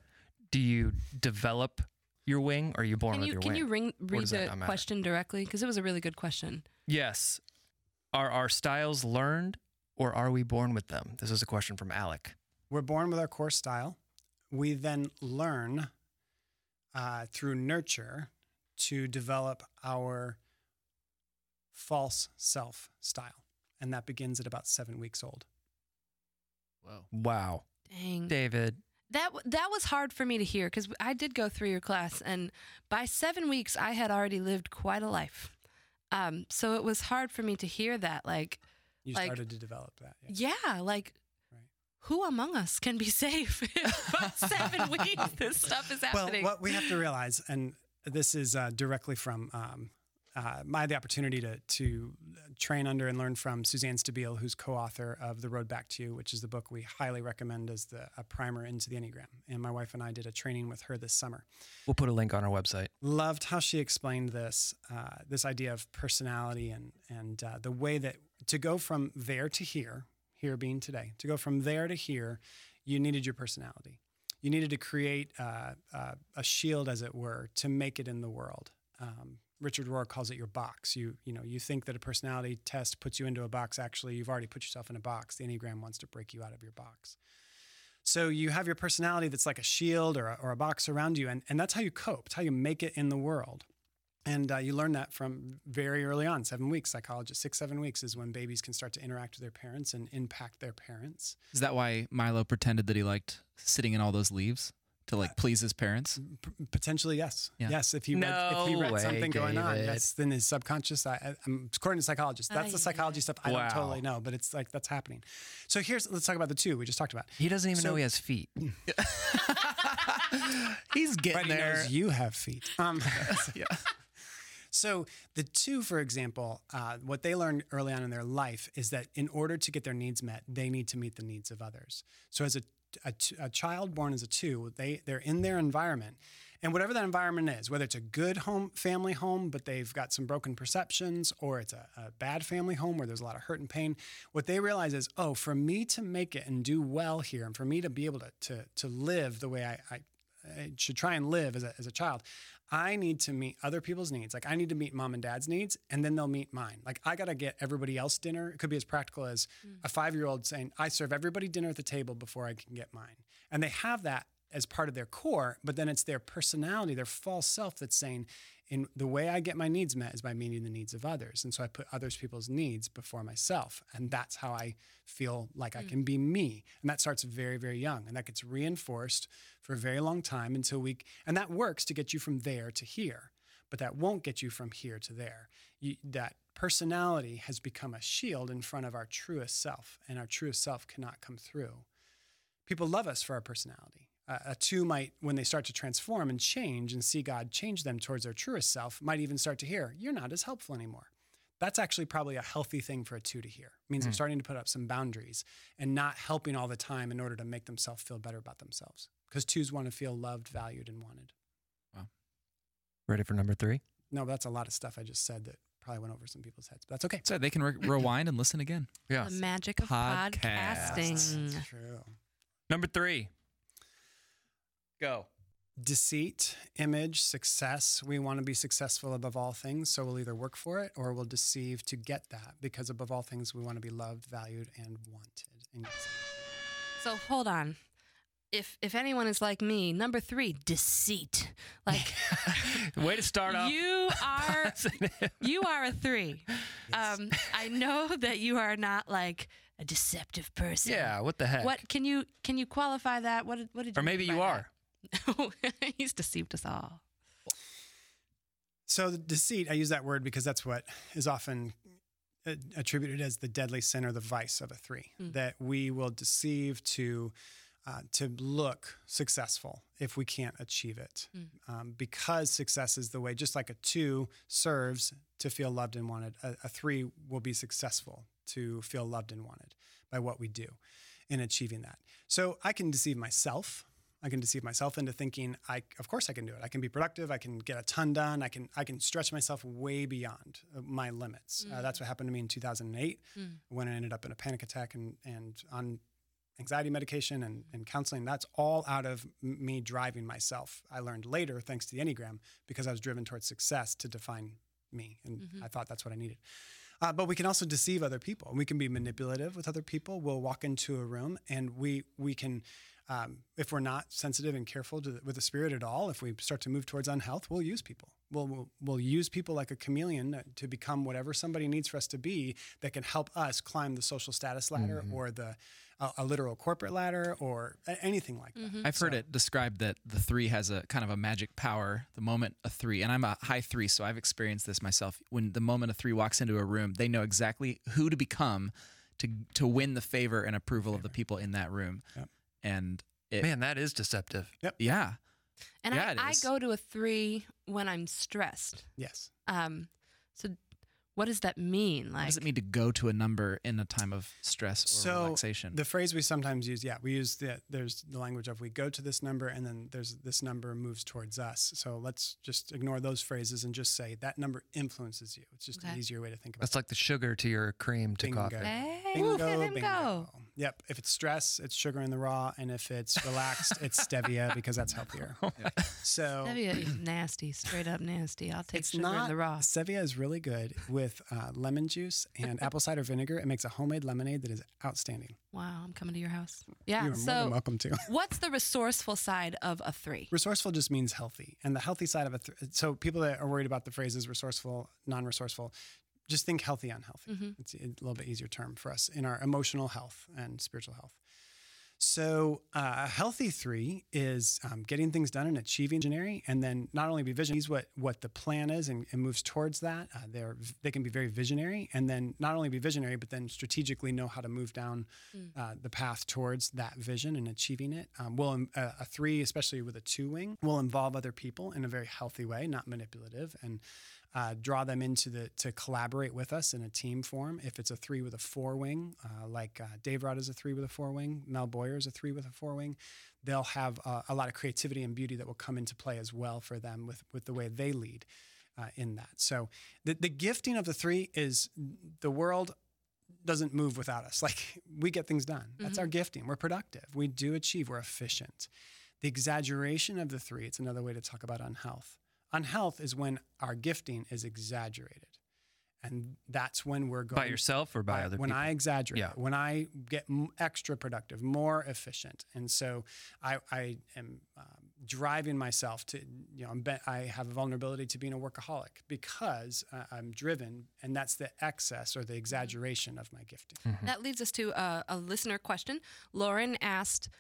Do you develop your wing or are you born you, with your can wing? Can you ring, read the question directly? Because it was a really good question. Yes. Are our styles learned or are we born with them? This is a question from Alec. We're born with our core style. We then learn uh, through nurture to develop our false self style. And that begins at about seven weeks old. Wow. Wow. Dang. David. That that was hard for me to hear because I did go through your class. And by seven weeks, I had already lived quite a life. Um, so it was hard for me to hear that. Like You like, started to develop that. Yeah. yeah like... Who among us can be safe if about seven weeks this stuff is happening? Well, what we have to realize, and this is uh, directly from, um, uh, I had the opportunity to to train under and learn from Suzanne Stabile, who's co-author of The Road Back to You, which is the book we highly recommend as the a primer into the Enneagram. And my wife and I did a training with her this summer. We'll put a link on our website. Loved how she explained this, uh, this idea of personality and, and uh, the way that to go from there to here, here being today, to go from there to here, you needed your personality. You needed to create uh, uh, a shield, as it were, to make it in the world. Um, Richard Rohr calls it your box. You you know you think that a personality test puts you into a box. Actually, you've already put yourself in a box. The Enneagram wants to break you out of your box. So you have your personality that's like a shield or a, or a box around you, and, and that's how you cope. It's how you make it in the world. And uh, you learn that from very early on, seven weeks. Psychologists, six, seven weeks is when babies can start to interact with their parents and impact their parents. Is that why Milo pretended that he liked sitting in all those leaves to like uh, please his parents? P- potentially, yes. Yeah. Yes, if he read, no if he read way, something going David. on, yes, then his subconscious, I, I'm, according to psychologists, that's I, the psychology stuff I wow. don't totally know, but it's like that's happening. So here's, let's talk about the two we just talked about. He doesn't even so, know he has feet. He's getting right, there. He knows you have feet. Um, yeah. So the two, for example, uh, what they learn early on in their life is that in order to get their needs met, they need to meet the needs of others. So as a, a, a child born as a two, they, they're in their environment. And whatever that environment is, whether it's a good home, family home, but they've got some broken perceptions, or it's a, a bad family home where there's a lot of hurt and pain, what they realize is, oh, for me to make it and do well here and for me to be able to to, to live the way I, I I should try and live as a, as a child, I need to meet other people's needs. Like I need to meet mom and dad's needs and then they'll meet mine. Like I got to get everybody else dinner. It could be as practical as mm. a five-year-old saying, I serve everybody dinner at the table before I can get mine. And they have that as part of their core, but then it's their personality, their false self that's saying, in the way I get my needs met is by meeting the needs of others. And so I put others people's needs before myself. And that's how I feel like mm. I can be me. And that starts very, very young. And that gets reinforced for a very long time until we, and that works to get you from there to here, but that won't get you from here to there. You, that personality has become a shield in front of our truest self, and our truest self cannot come through. People love us for our personality. Uh, a two might, when they start to transform and change and see God change them towards their truest self, might even start to hear, you're not as helpful anymore. That's actually probably a healthy thing for a two to hear. It means mm. they're starting to put up some boundaries and not helping all the time in order to make themselves feel better about themselves. because twos want to feel loved, valued, and wanted. Wow. Ready for number three? No, that's a lot of stuff I just said that probably went over some people's heads, but that's okay. So they can re- rewind and listen again. Yeah. The magic of Podcast. podcasting. That's true. Number three. Go. Deceit, image, success. We want to be successful above all things, so we'll either work for it or we'll deceive to get that, because above all things, we want to be loved, valued, and wanted. And so hold on. If if anyone is like me, number three, deceit. Like, way to start off. You are you are a three. Yes. Um, I know that you are not like a deceptive person. Yeah, what the heck? What can you can you qualify that? What did what did you? Or maybe you are. He's deceived us all. So the deceit, I use that word because that's what is often attributed as the deadly sin or the vice of a three. Mm. That we will deceive to. Uh, to look successful if we can't achieve it. Mm. Um, because success is the way, just like a two serves to feel loved and wanted, a, a three will be successful to feel loved and wanted by what we do in achieving that. So I can deceive myself. I can deceive myself into thinking, I, of course I can do it. I can be productive. I can get a ton done. I can I can stretch myself way beyond my limits. Mm. Uh, that's what happened to me in two thousand eight mm. when I ended up in a panic attack and, and on anxiety medication and, and counseling. That's all out of me driving myself. I learned later, thanks to the Enneagram, because I was driven towards success to define me. And mm-hmm. I thought that's what I needed. Uh, but we can also deceive other people. We can be manipulative with other people. We'll walk into a room and we we can, um, if we're not sensitive and careful to the, with the spirit at all, if we start to move towards unhealth, we'll use people. We'll, we'll, we'll use people like a chameleon to become whatever somebody needs for us to be that can help us climb the social status ladder mm-hmm. or the A, a literal corporate ladder or anything like that. Mm-hmm. I've heard so. it described that the three has a kind of a magic power. The moment a three, and I'm a high three, so I've experienced this myself. When the moment a three walks into a room, they know exactly who to become to to win the favor and approval favor. of the people in that room. Yep. And it, man, that is deceptive. Yep. Yeah. And yeah, I, I go to a three when I'm stressed. Yes. Um. So. What does that mean? Like, what does it mean to go to a number in a time of stress or so relaxation? The phrase we sometimes use, yeah, we use the, there's the language of we go to this number and then there's this number moves towards us. So let's just ignore those phrases and just say that number influences you. It's just okay. an easier way to think about it. That's that. Like the sugar to your cream to bingo. Coffee. Hey, bingo, bingo. bingo. Yep. If it's stress, it's sugar in the raw. And if it's relaxed, it's stevia because that's healthier. Yeah. So stevia is nasty, straight up nasty. I'll take it's sugar not, in the raw. Stevia is really good with With uh, lemon juice and apple cider vinegar. It makes a homemade lemonade that is outstanding. Wow, I'm coming to your house. Yeah, you're so more than welcome to. What's the resourceful side of a three? Resourceful just means healthy, and the healthy side of a three. So people that are worried about the phrases resourceful, non-resourceful, just think healthy, unhealthy. Mm-hmm. It's a little bit easier term for us in our emotional health and spiritual health. So uh, a healthy three is um, getting things done and achieving visionary, and then not only be visionary, he's what, what the plan is and, and moves towards that. Uh, they're they can be very visionary, and then not only be visionary, but then strategically know how to move down mm. uh, the path towards that vision and achieving it. Um, will um, a, a three, especially with a two wing, will involve other people in a very healthy way, not manipulative, and uh, draw them into the to collaborate with us in a team form. If it's a three with a four wing, uh, like uh, Dave Rod is a three with a four wing, Mel Boyd is a three with a four wing, they'll have uh, a lot of creativity and beauty that will come into play as well for them with, with the way they lead uh, in that. So the, the gifting of the three is the world doesn't move without us. Like we get things done. Mm-hmm. That's our gifting. We're productive. We do achieve. We're efficient. The exaggeration of the three, it's another way to talk about unhealth. Unhealth is when our gifting is exaggerated. And that's when we're going by yourself or by, by other when people. When I exaggerate, yeah. when I get m- extra productive, more efficient, and so I, I am uh, driving myself to, you know, I'm be- I have a vulnerability to being a workaholic because uh, I'm driven, and that's the excess or the exaggeration of my gifting. Mm-hmm. That leads us to a, a listener question. Lauren asked,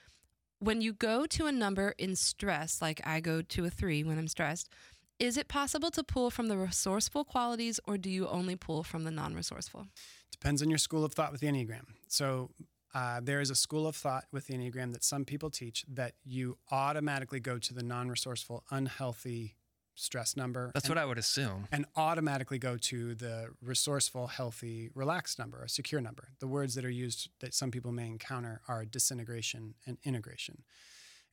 "When you go to a number in stress, like I go to a three when I'm stressed." Is it possible to pull from the resourceful qualities, or do you only pull from the non-resourceful? Depends on your school of thought with the Enneagram. So uh, there is a school of thought with the Enneagram that some people teach that you automatically go to the non-resourceful, unhealthy stress number. That's and, what I would assume. And automatically go to the resourceful, healthy, relaxed number, a secure number. The words that are used that some people may encounter are disintegration and integration.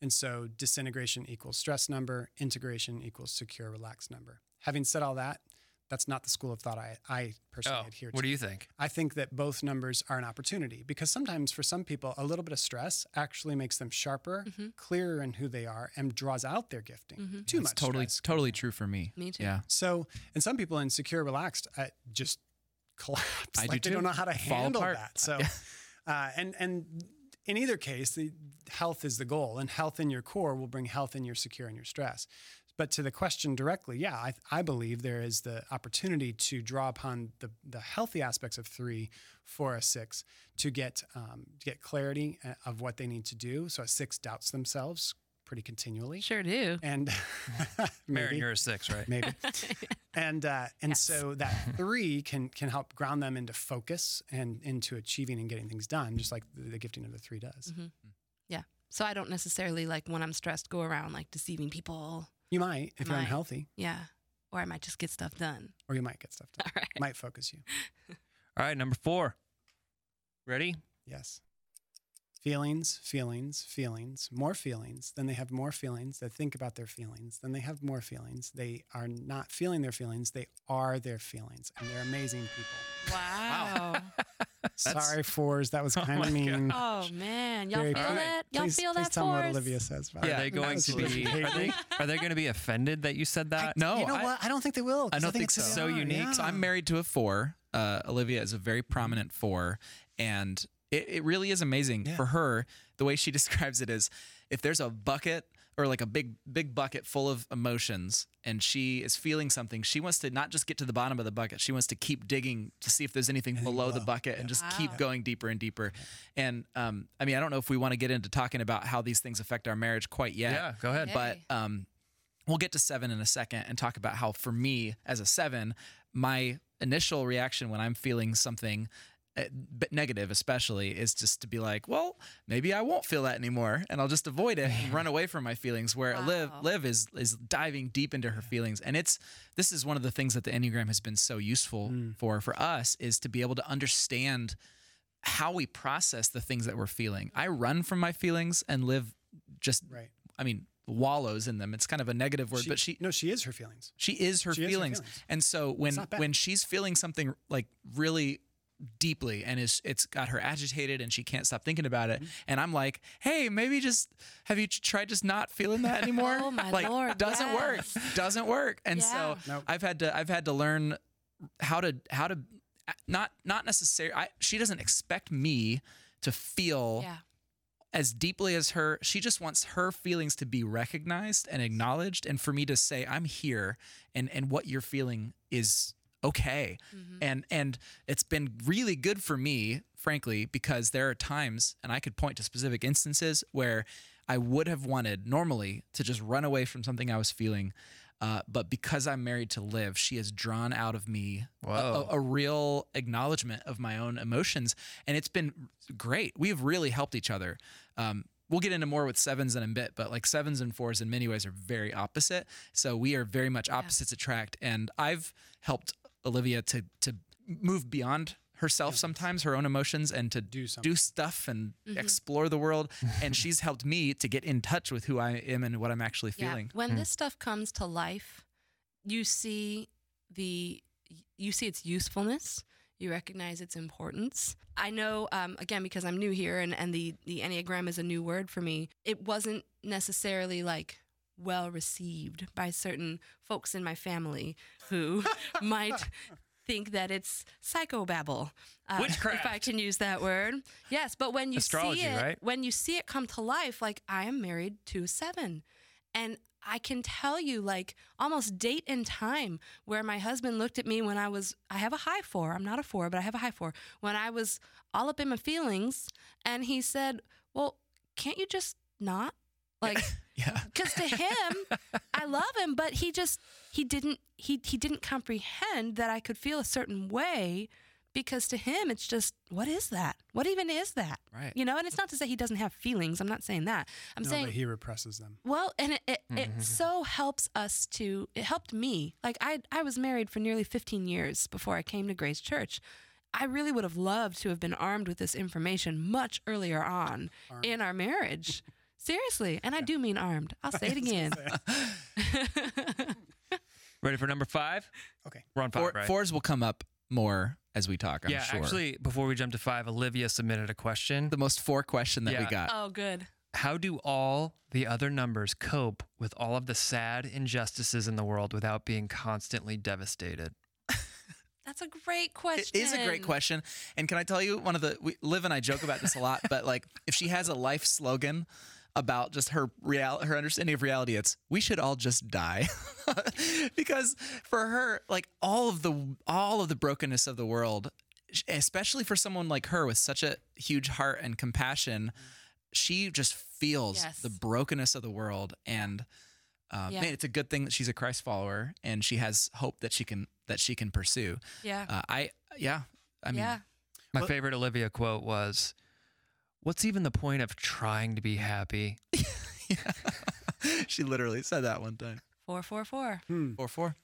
And so disintegration equals stress number, integration equals secure, relaxed number. Having said all that, that's not the school of thought I, I personally oh, adhere to. What do you think? I think that both numbers are an opportunity because sometimes for some people, a little bit of stress actually makes them sharper, mm-hmm. clearer in who they are and draws out their gifting. Mm-hmm. Too that's much totally, stress. Totally true for me. Me too. Yeah. So, and some people in secure, relaxed, uh, just collapse. I like do They too. Don't know how to Fall handle apart. That. So, yeah. uh, and, and, in either case, the health is the goal, and health in your core will bring health in your secure and your stress. But to the question directly, yeah, I, I believe there is the opportunity to draw upon the, the healthy aspects of three for a six to get um, to get clarity of what they need to do. So a six doubts themselves pretty continually. Sure do. And Maren, you're a six, right? Maybe. And uh, and yes. so that three can can help ground them into focus and into achieving and getting things done, just like the, the gifting of the three does. Mm-hmm. Yeah. So I don't necessarily, like, when I'm stressed, go around, like, deceiving people. You might, if might. you're unhealthy. Yeah. Or I might just get stuff done. Or you might get stuff done. All right. Might focus you. All right, number four. Ready? Yes. Feelings, feelings, feelings, more feelings. Then they have more feelings. They think about their feelings. Then they have more feelings. They are not feeling their feelings. They are their feelings. And they're amazing people. Wow. Sorry, fours. That was kind of oh mean. Gosh. Oh, man. Y'all Very feel cool. that? Y'all please, feel please that, tell fours? Me what Olivia says about yeah, it. Are they going to be, are they, are they going to be offended that you said that? I, no. You know I, what? I don't think they will. I don't I think, think it's so, so unique. Yeah. So I'm married to a four. Uh, Olivia is a very prominent four. And It, it really is amazing yeah. for her. The way she describes it is if there's a bucket or like a big, big bucket full of emotions and she is feeling something, she wants to not just get to the bottom of the bucket. She wants to keep digging to see if there's anything below wow. the bucket yeah. and just wow. keep going deeper and deeper. And, um, I mean, I don't know if we want to get into talking about how these things affect our marriage quite yet. Yeah, go ahead. Hey. But, um, we'll get to seven in a second and talk about how for me as a seven, my initial reaction when I'm feeling something but negative especially is just to be like, well, maybe I won't feel that anymore and I'll just avoid it and run away from my feelings where wow. Liv, Liv is, is diving deep into her feelings. And it's, this is one of the things that the Enneagram has been so useful mm. for, for us is to be able to understand how we process the things that we're feeling. I run from my feelings and Liv just, right. I mean, wallows in them. It's kind of a negative word, she, but she no, she is her feelings. She is her, she feelings. Is her feelings. And so when, when she's feeling something like really deeply and is it's got her agitated and she can't stop thinking about it. Mm-hmm. And I'm like, hey, maybe just have you tried just not feeling that anymore? Oh my like, Lord. Doesn't yes. work. Doesn't work. And yeah. so nope. I've had to I've had to learn how to how to not not necessarily I she doesn't expect me to feel yeah. as deeply as her. She just wants her feelings to be recognized and acknowledged and for me to say, I'm here and and what you're feeling is okay. Mm-hmm. And, and it's been really good for me, frankly, because there are times, and I could point to specific instances where I would have wanted normally to just run away from something I was feeling. Uh, but because I'm married to Liv, she has drawn out of me a, a, a real acknowledgement of my own emotions. And it's been great. We've really helped each other. Um, We'll get into more with sevens in a bit, but like sevens and fours in many ways are very opposite. So we are very much opposites yeah. attract. And I've helped Olivia to to move beyond herself yes. sometimes, her own emotions, and to do, do stuff and mm-hmm. explore the world. And she's helped me to get in touch with who I am and what I'm actually yeah. feeling. When mm. this stuff comes to life, you see the you see its usefulness. You recognize its importance. I know, um, again, because I'm new here and, and the, the Enneagram is a new word for me, it wasn't necessarily like well received by certain folks in my family who might think that it's psychobabble. Uh, Witchcraft. If I can use that word. Yes, but when you Astrology, see it, right? when you see it come to life, like I am married to a seven and I can tell you like almost date and time where my husband looked at me when I was, I have a high four. I'm not a four, but I have a high four. When I was all up in my feelings and he said, well, can't you just not? Like, yeah. Because to him, I love him, but he just, he didn't, he, he didn't comprehend that I could feel a certain way because to him, it's just, what is that? What even is that? Right. You know, and it's not to say he doesn't have feelings. I'm not saying that. I'm no, saying but he represses them. Well, and it, it, mm-hmm. it so helps us to, it helped me. Like I, I was married for nearly fifteen years before I came to Grace Church. I really would have loved to have been armed with this information much earlier on armed. in our marriage. Seriously. And I do mean armed. I'll say it again. Ready for number five? Okay. We're on five, Four, right? Fours will come up more as we talk, I'm yeah, sure. Yeah, actually, before we jump to five, Olivia submitted a question. The most four question that yeah. we got. Oh, good. How do all the other numbers cope with all of the sad injustices in the world without being constantly devastated? That's a great question. It is a great question. And can I tell you, one of the, we, Liv and I joke about this a lot, but like if she has a life slogan about just her real, her understanding of reality, it's, we should all just die. Because for her, like all of the, all of the brokenness of the world, especially for someone like her with such a huge heart and compassion, she just feels yes. the brokenness of the world. And uh, yeah. man, it's a good thing that she's a Christ follower and she has hope that she can, that she can pursue. Yeah. Uh, I, yeah, I mean, yeah. my well, favorite Olivia quote was, "What's even the point of trying to be happy?" yeah. She literally said that one time. Four, four, four. Hmm. Four, four.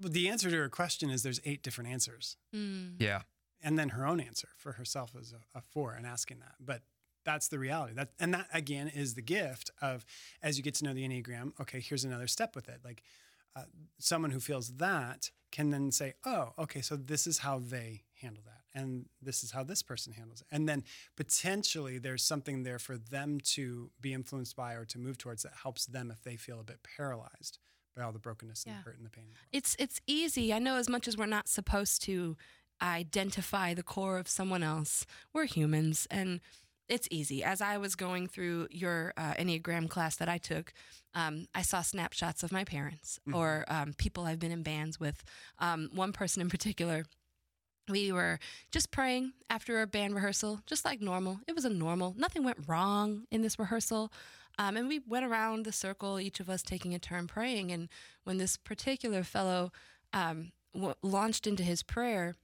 The answer to her question is there's eight different answers. Mm. Yeah. And then her own answer for herself is a, a four and asking that. But that's the reality. That, and that again is the gift of, as you get to know the Enneagram, okay, here's another step with it. Like uh, someone who feels that can then say, oh, okay, so this is how they handle that. And this is how this person handles it. And then potentially there's something there for them to be influenced by or to move towards that helps them if they feel a bit paralyzed by all the brokenness and yeah. the hurt and the pain. It's it's easy. I know as much as we're not supposed to identify the core of someone else, we're humans. And it's easy. As I was going through your uh, Enneagram class that I took, um, I saw snapshots of my parents mm-hmm. or um, people I've been in bands with. Um, one person in particular, we were just praying after a band rehearsal, just like normal. It was a normal. Nothing went wrong in this rehearsal. Um, and we went around the circle, each of us taking a turn praying. And when this particular fellow um, w- launched into his prayer,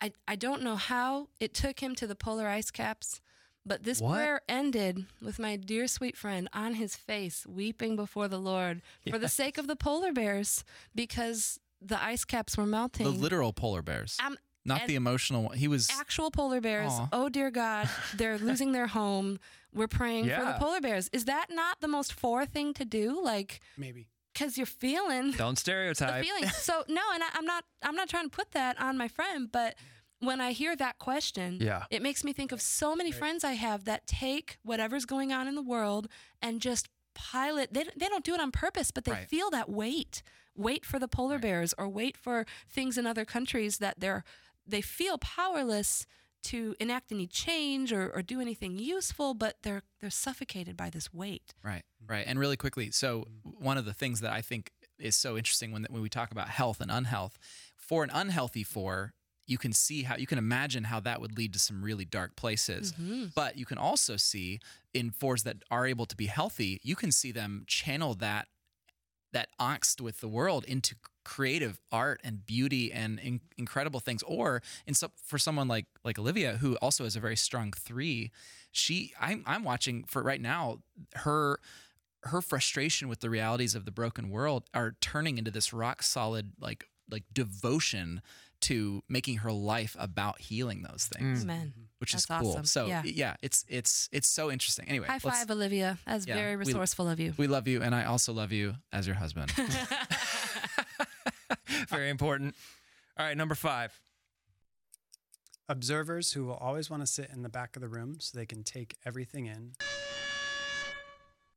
I, I don't know how it took him to the polar ice caps, but this what? prayer ended with my dear sweet friend on his face, weeping before the Lord for yeah. the sake of the polar bears, because the ice caps were melting. The literal polar bears. Um, Not the emotional one. He was... Actual polar bears. Aww. Oh, dear God. They're losing their home. We're praying yeah. for the polar bears. Is that not the most four thing to do? Like... Maybe. Because you're feeling... Don't stereotype. The feeling. So, no, and I, I'm not I'm not trying to put that on my friend, but... When I hear that question, yeah. it makes me think of so many right. friends I have that take whatever's going on in the world and just pile it. They, they don't do it on purpose, but they right. feel that weight. Wait for the polar right. bears or wait for things in other countries that they're they feel powerless to enact any change or, or do anything useful, but they're they're suffocated by this weight. Right, right. And really quickly, so one of the things that I think is so interesting when when we talk about health and unhealth, for an unhealthy four, you can see how, you can imagine how that would lead to some really dark places. Mm-hmm. But you can also see in fours that are able to be healthy, you can see them channel that that angst with the world into creative art and beauty and in, incredible things. Or in some, for someone like like Olivia, who also has a very strong three, she I'm I'm watching for right now her. her frustration with the realities of the broken world are turning into this rock solid, like, like devotion to making her life about healing those things, Amen. which That's is cool. Awesome. So yeah. yeah, it's, it's, it's so interesting. Anyway, high five, Olivia. That's yeah, very resourceful we, of you. We love you. And I also love you as your husband. Very important. All right. Number five. Observers who will always want to sit in the back of the room so they can take everything in.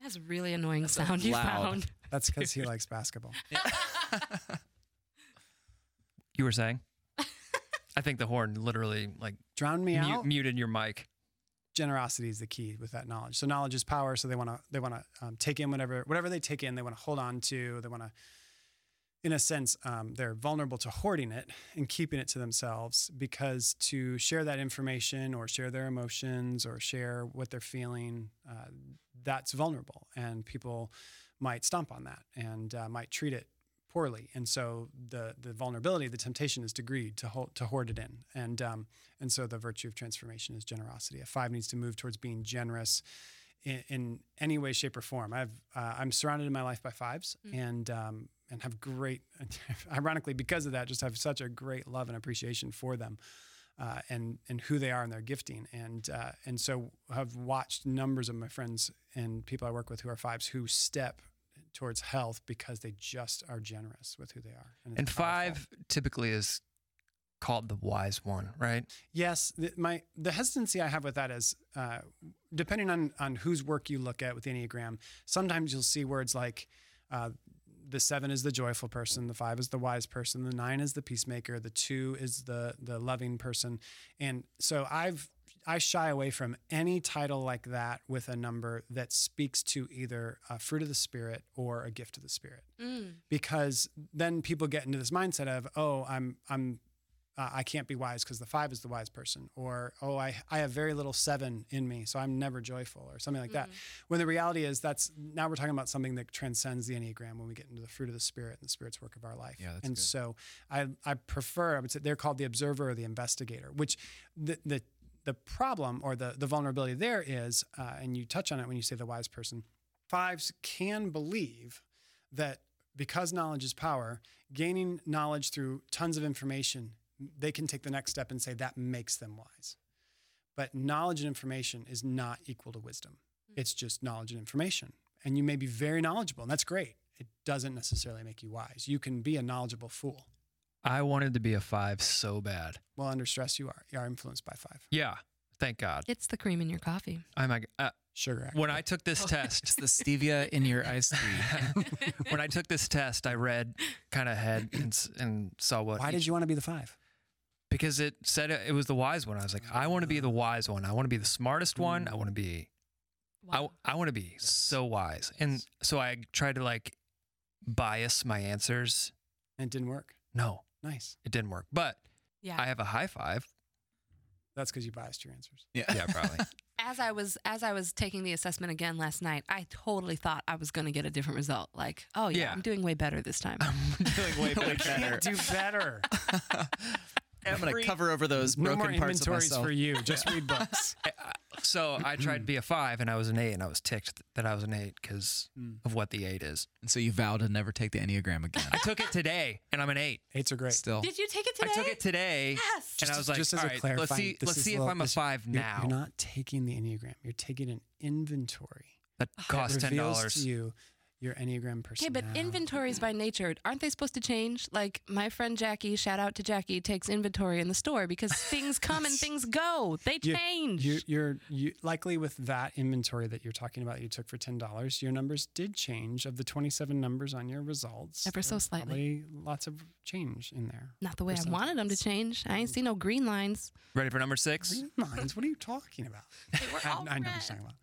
That's a really annoying That's sound you found. That's because he likes basketball. You were saying? I think the horn literally like drowned me mu- out. Muted your mic. Generosity is the key with that knowledge. So knowledge is power. So they want to they want to um, take in whatever whatever they take in. They want to hold on to. They want to, in a sense, um, they're vulnerable to hoarding it and keeping it to themselves, because to share that information or share their emotions or share what they're feeling, uh, that's vulnerable. And people might stomp on that and uh, might treat it poorly. And so the the vulnerability, the temptation is to greed, to, hold, to hoard it in. And, um, and so the virtue of transformation is generosity. A five needs to move towards being generous in, in any way, shape, or form. I've uh, I'm surrounded in my life by fives mm. and... Um, and have great, ironically, because of that, just have such a great love and appreciation for them. uh, and and who they are and their gifting. And uh, and so I've watched numbers of my friends and people I work with who are fives who step towards health because they just are generous with who they are. And, and five powerful. Typically is called the wise one, right? Yes. The, my the hesitancy I have with that is, uh, depending on on whose work you look at with the Enneagram, sometimes you'll see words like uh, the seven is the joyful person, the five is the wise person, the nine is the peacemaker, the two is the the loving person. And so I've I shy away from any title like that with a number that speaks to either a fruit of the Spirit or a gift of the Spirit, mm. because then people get into this mindset of, oh, I'm I'm uh, I can't be wise because the five is the wise person, or oh, I I have very little seven in me, so I'm never joyful, or something like mm-hmm. that. When the reality is that's now we're talking about something that transcends the Enneagram when we get into the fruit of the Spirit and the Spirit's work of our life. Yeah, that's and good. so I I prefer I would say they're called the observer or the investigator, which the the The problem or the, the vulnerability there is, uh, and you touch on it when you say the wise person, fives can believe that because knowledge is power, gaining knowledge through tons of information, they can take the next step and say that makes them wise. But knowledge and information is not equal to wisdom. Mm-hmm. It's just knowledge and information. And you may be very knowledgeable, and that's great. It doesn't necessarily make you wise. You can be a knowledgeable fool. I wanted to be a five so bad. Well, under stress, you are. You are influenced by five. Yeah. Thank God. It's the cream in your coffee. I'm like, uh, sugar. Acne. When I took this oh. test, it's the stevia in your iced tea. When I took this test, I read kind of ahead and, and saw what. Why each, did you want to be the five? Because it said it, it was the wise one. I was like, I want to be the wise one. I want to be the smartest mm. one. I want to be, wow. I, I want to be yes. so wise. Yes. And so I tried to like bias my answers. And it didn't work. No. Nice. It didn't work, but yeah. I have a high five. That's because you biased your answers. Yeah, yeah, probably. As I was as I was taking the assessment again last night, I totally thought I was going to get a different result. Like, oh yeah, yeah, I'm doing way better this time. I'm doing way better. I can't do better. I'm going to cover over those no broken more parts of myself. For you. Just read books. So I tried to be a five, and I was an eight, and I was ticked that I was an eight because mm. of what the eight is. And so you vowed to never take the Enneagram again. I took it today, and I'm an eight. Eights are great. Still, did you take it today? I took it today, yes. And just, I was like, just as all right, let's see, let's see little, if I'm a five you're, now. You're not taking the Enneagram. You're taking an inventory. That costs ten dollars to you. Your Enneagram person. Okay, but inventories by nature, aren't they supposed to change? Like my friend Jackie, shout out to Jackie, takes inventory in the store because things come and things go. They you, change. You, you're you, likely with that inventory that you're talking about you took for ten dollars, your numbers did change of the twenty-seven numbers on your results. Ever so slightly. Lots of change in there. Not the way I wanted them to change. I ain't seen no green lines. Ready for number six? Green lines? What are you talking about? Hey, we're all I, I know what you're talking about.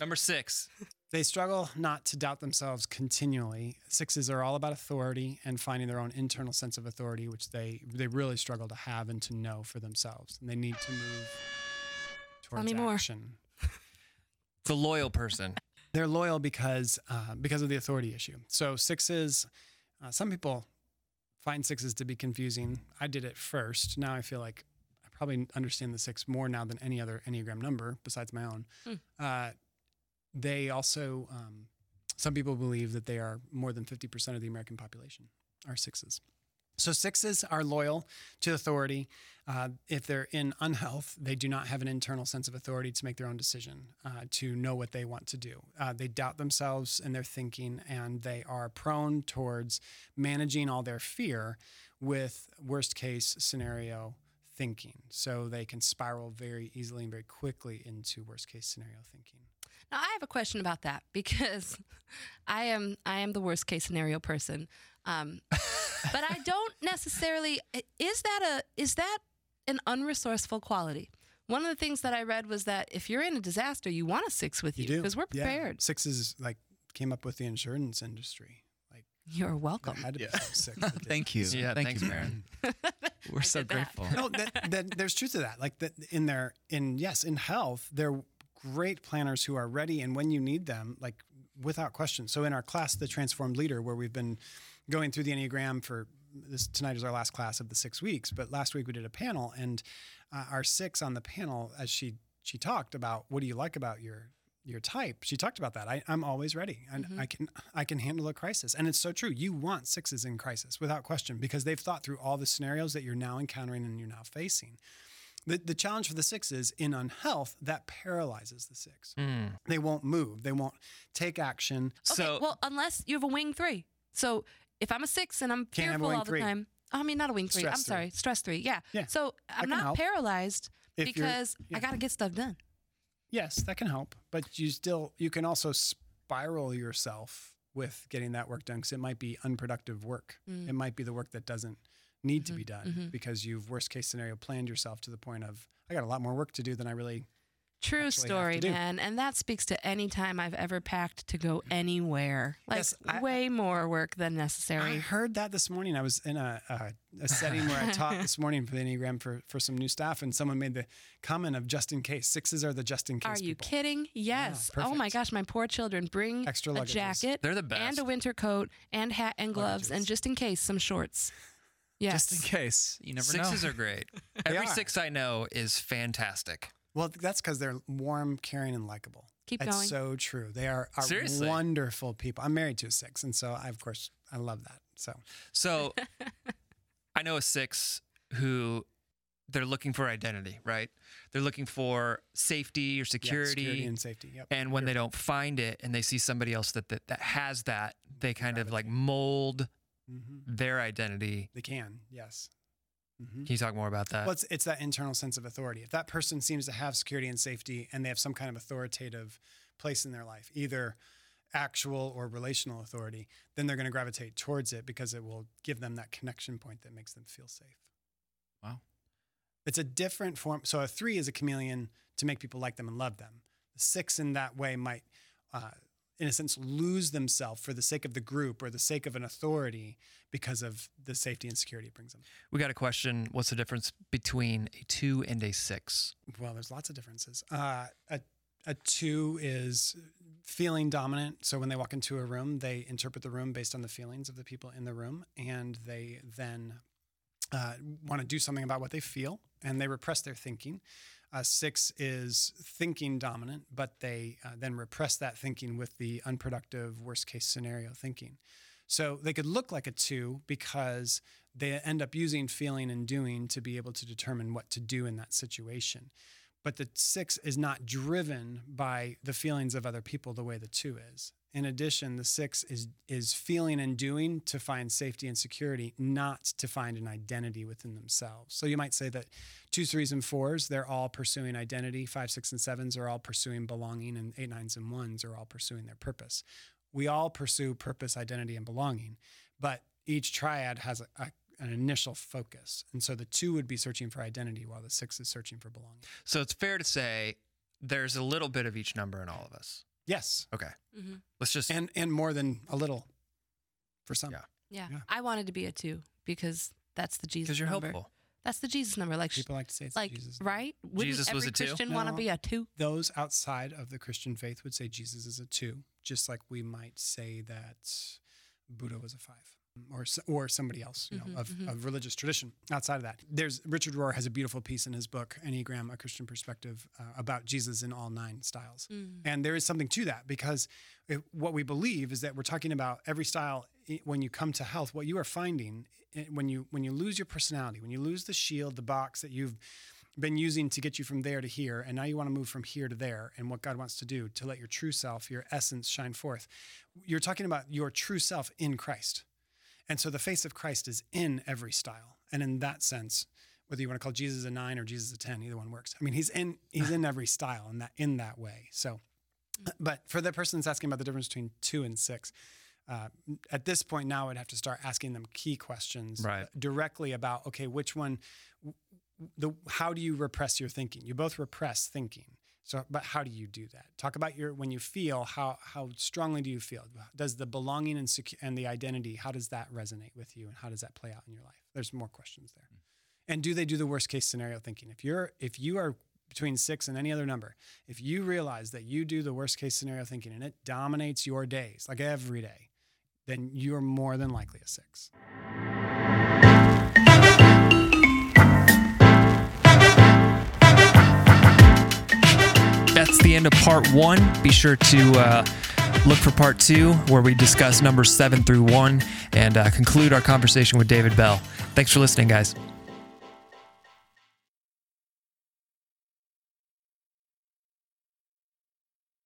Number six. They struggle not to doubt themselves continually. Sixes are all about authority and finding their own internal sense of authority, which they, they really struggle to have and to know for themselves. And they need to move towards action. The loyal person. They're loyal because uh, because of the authority issue. So sixes, uh, some people find sixes to be confusing. I did it first. Now I feel like I probably understand the six more now than any other Enneagram number besides my own. Mm. Uh, They also, um, some people believe that they are more than fifty percent of the American population are sixes. So sixes are loyal to authority. Uh, if they're in unhealth, they do not have an internal sense of authority to make their own decision, uh, to know what they want to do. Uh, they doubt themselves and their thinking, and they are prone towards managing all their fear with worst case scenario thinking. So they can spiral very easily and very quickly into worst case scenario thinking. Now, I have a question about that because I am I am the worst case scenario person, um, but I don't necessarily. Is that a is that an unresourceful quality? One of the things that I read was that if you're in a disaster, you want a six with you because we're prepared. Yeah. Sixes like came up with the insurance industry. Like you're welcome. Had to yeah. be six Thank you. Yeah, thank, thank you, Maren. We're I so grateful. No, that, that, there's truth to that. Like that in their in yes in health there. Great planners who are ready and when you need them, like without question. So in our class, The Transformed Leader, where we've been going through the Enneagram for this, tonight is our last class of the six weeks. But last week we did a panel and uh, our six on the panel, as she, she talked about, what do you like about your, your type? She talked about that. I, I'm always ready and mm-hmm. I can, I can handle a crisis. And it's so true. You want sixes in crisis without question, because they've thought through all the scenarios that you're now encountering and you're now facing. The, the challenge for the six is in unhealth, that paralyzes the six. Mm. They won't move. They won't take action. Okay, so, well, unless you have a wing three. So if I'm a six and I'm fearful all the three. time. I mean, not a wing three. Stress I'm three. sorry. Stress three. Yeah. yeah. So I'm not help. paralyzed if because yeah. I got to get stuff done. Yes, that can help. But you still, you can also spiral yourself with getting that work done because it might be unproductive work. Mm. It might be the work that doesn't need mm-hmm. to be done mm-hmm. because you've worst case scenario planned yourself to the point of, I got a lot more work to do than I really True story, man. And that speaks to any time I've ever packed to go anywhere. Like yes, I, way more work than necessary. I heard that this morning. I was in a, a, a setting where I taught this morning for the Enneagram for, for some new staff, and someone made the comment of just in case. Sixes are the just in case Are people. you kidding? Yes. Yeah, oh my gosh, my poor children bring Extra a jacket They're the best. and a winter coat and hat and gloves luggages. and just in case some shorts. Yes. Just in case. You never Sixes know. Sixes are great. Every are. six I know is fantastic. Well, that's because they're warm, caring, and likable. Keep that's going. That's so true. They are, are wonderful people. I'm married to a six, and so I, of course, I love that. So, so I know a six who they're looking for identity, right? They're looking for safety or security. Yeah, security and safety, yep. And when You're they right. don't find it and they see somebody else that that, that has that, they kind Gravity. of like mold mm-hmm. their identity. They can, yes. Mm-hmm. Can you talk more about that? Well, it's, it's that internal sense of authority. If that person seems to have security and safety and they have some kind of authoritative place in their life, either actual or relational authority, then they're going to gravitate towards it because it will give them that connection point that makes them feel safe. Wow. It's a different form. So a three is a chameleon to make people like them and love them. The six in that way might, uh, in a sense, lose themselves for the sake of the group or the sake of an authority because of the safety and security it brings them. We got a question. What's the difference between a two and a six? Well, there's lots of differences. Uh, a, a two is feeling dominant. So when they walk into a room, they interpret the room based on the feelings of the people in the room, and they then uh, want to do something about what they feel, and they repress their thinking. Uh, six is thinking dominant, but they uh, then repress that thinking with the unproductive worst-case scenario thinking. So they could look like a two because they end up using feeling and doing to be able to determine what to do in that situation. But the six is not driven by the feelings of other people the way the two is. In addition, the six is is feeling and doing to find safety and security, not to find an identity within themselves. So you might say that twos, threes, and fours, they're all pursuing identity. Five, six, and sevens are all pursuing belonging, and eight, nines, and ones are all pursuing their purpose. We all pursue purpose, identity, and belonging, but each triad has a, a an initial focus. And so the two would be searching for identity while the six is searching for belonging. So it's fair to say there's a little bit of each number in all of us. Yes. Okay. Mm-hmm. Let's just and and more than a little for some. Yeah. Yeah. yeah. I wanted to be a two because that's the Jesus number. Because you're helpful. That's the Jesus number. Like people like to say it's like, Jesus. Right? Wouldn't Jesus was a two. Christian no, want to be a two? Those outside of the Christian faith would say Jesus is a two, just like we might say that Buddha was a five. Or or somebody else, you know, mm-hmm, of, mm-hmm. of religious tradition outside of that. There's Richard Rohr has a beautiful piece in his book, Enneagram, A Christian Perspective, uh, about Jesus in all nine styles. Mm. And there is something to that because it, what we believe is that we're talking about every style. When you come to health, what you are finding when you when you lose your personality, when you lose the shield, the box that you've been using to get you from there to here, and now you want to move from here to there, and what God wants to do to let your true self, your essence shine forth. You're talking about your true self in Christ. And so the face of Christ is in every style. And in that sense, whether you want to call Jesus a nine or Jesus a ten, either one works. I mean, he's in he's in every style in that in that way. So, but for the person that's asking about the difference between two and six, uh, at this point now I'd have to start asking them key questions right. directly about, okay, which one, the how do you repress your thinking? You both repress thinking. So, but how do you do that? Talk about your, when you feel, how how strongly do you feel? Does the belonging and secu- and the identity, how does that resonate with you and how does that play out in your life? There's more questions there. Mm. And do they do the worst case scenario thinking? If you're, if you are between six and any other number, if you realize that you do the worst case scenario thinking and it dominates your days, like every day, then you're more than likely a six. That's the end of part one. Be sure to uh, look for part two, where we discuss numbers seven through one and uh, conclude our conversation with David Bell. Thanks for listening, guys.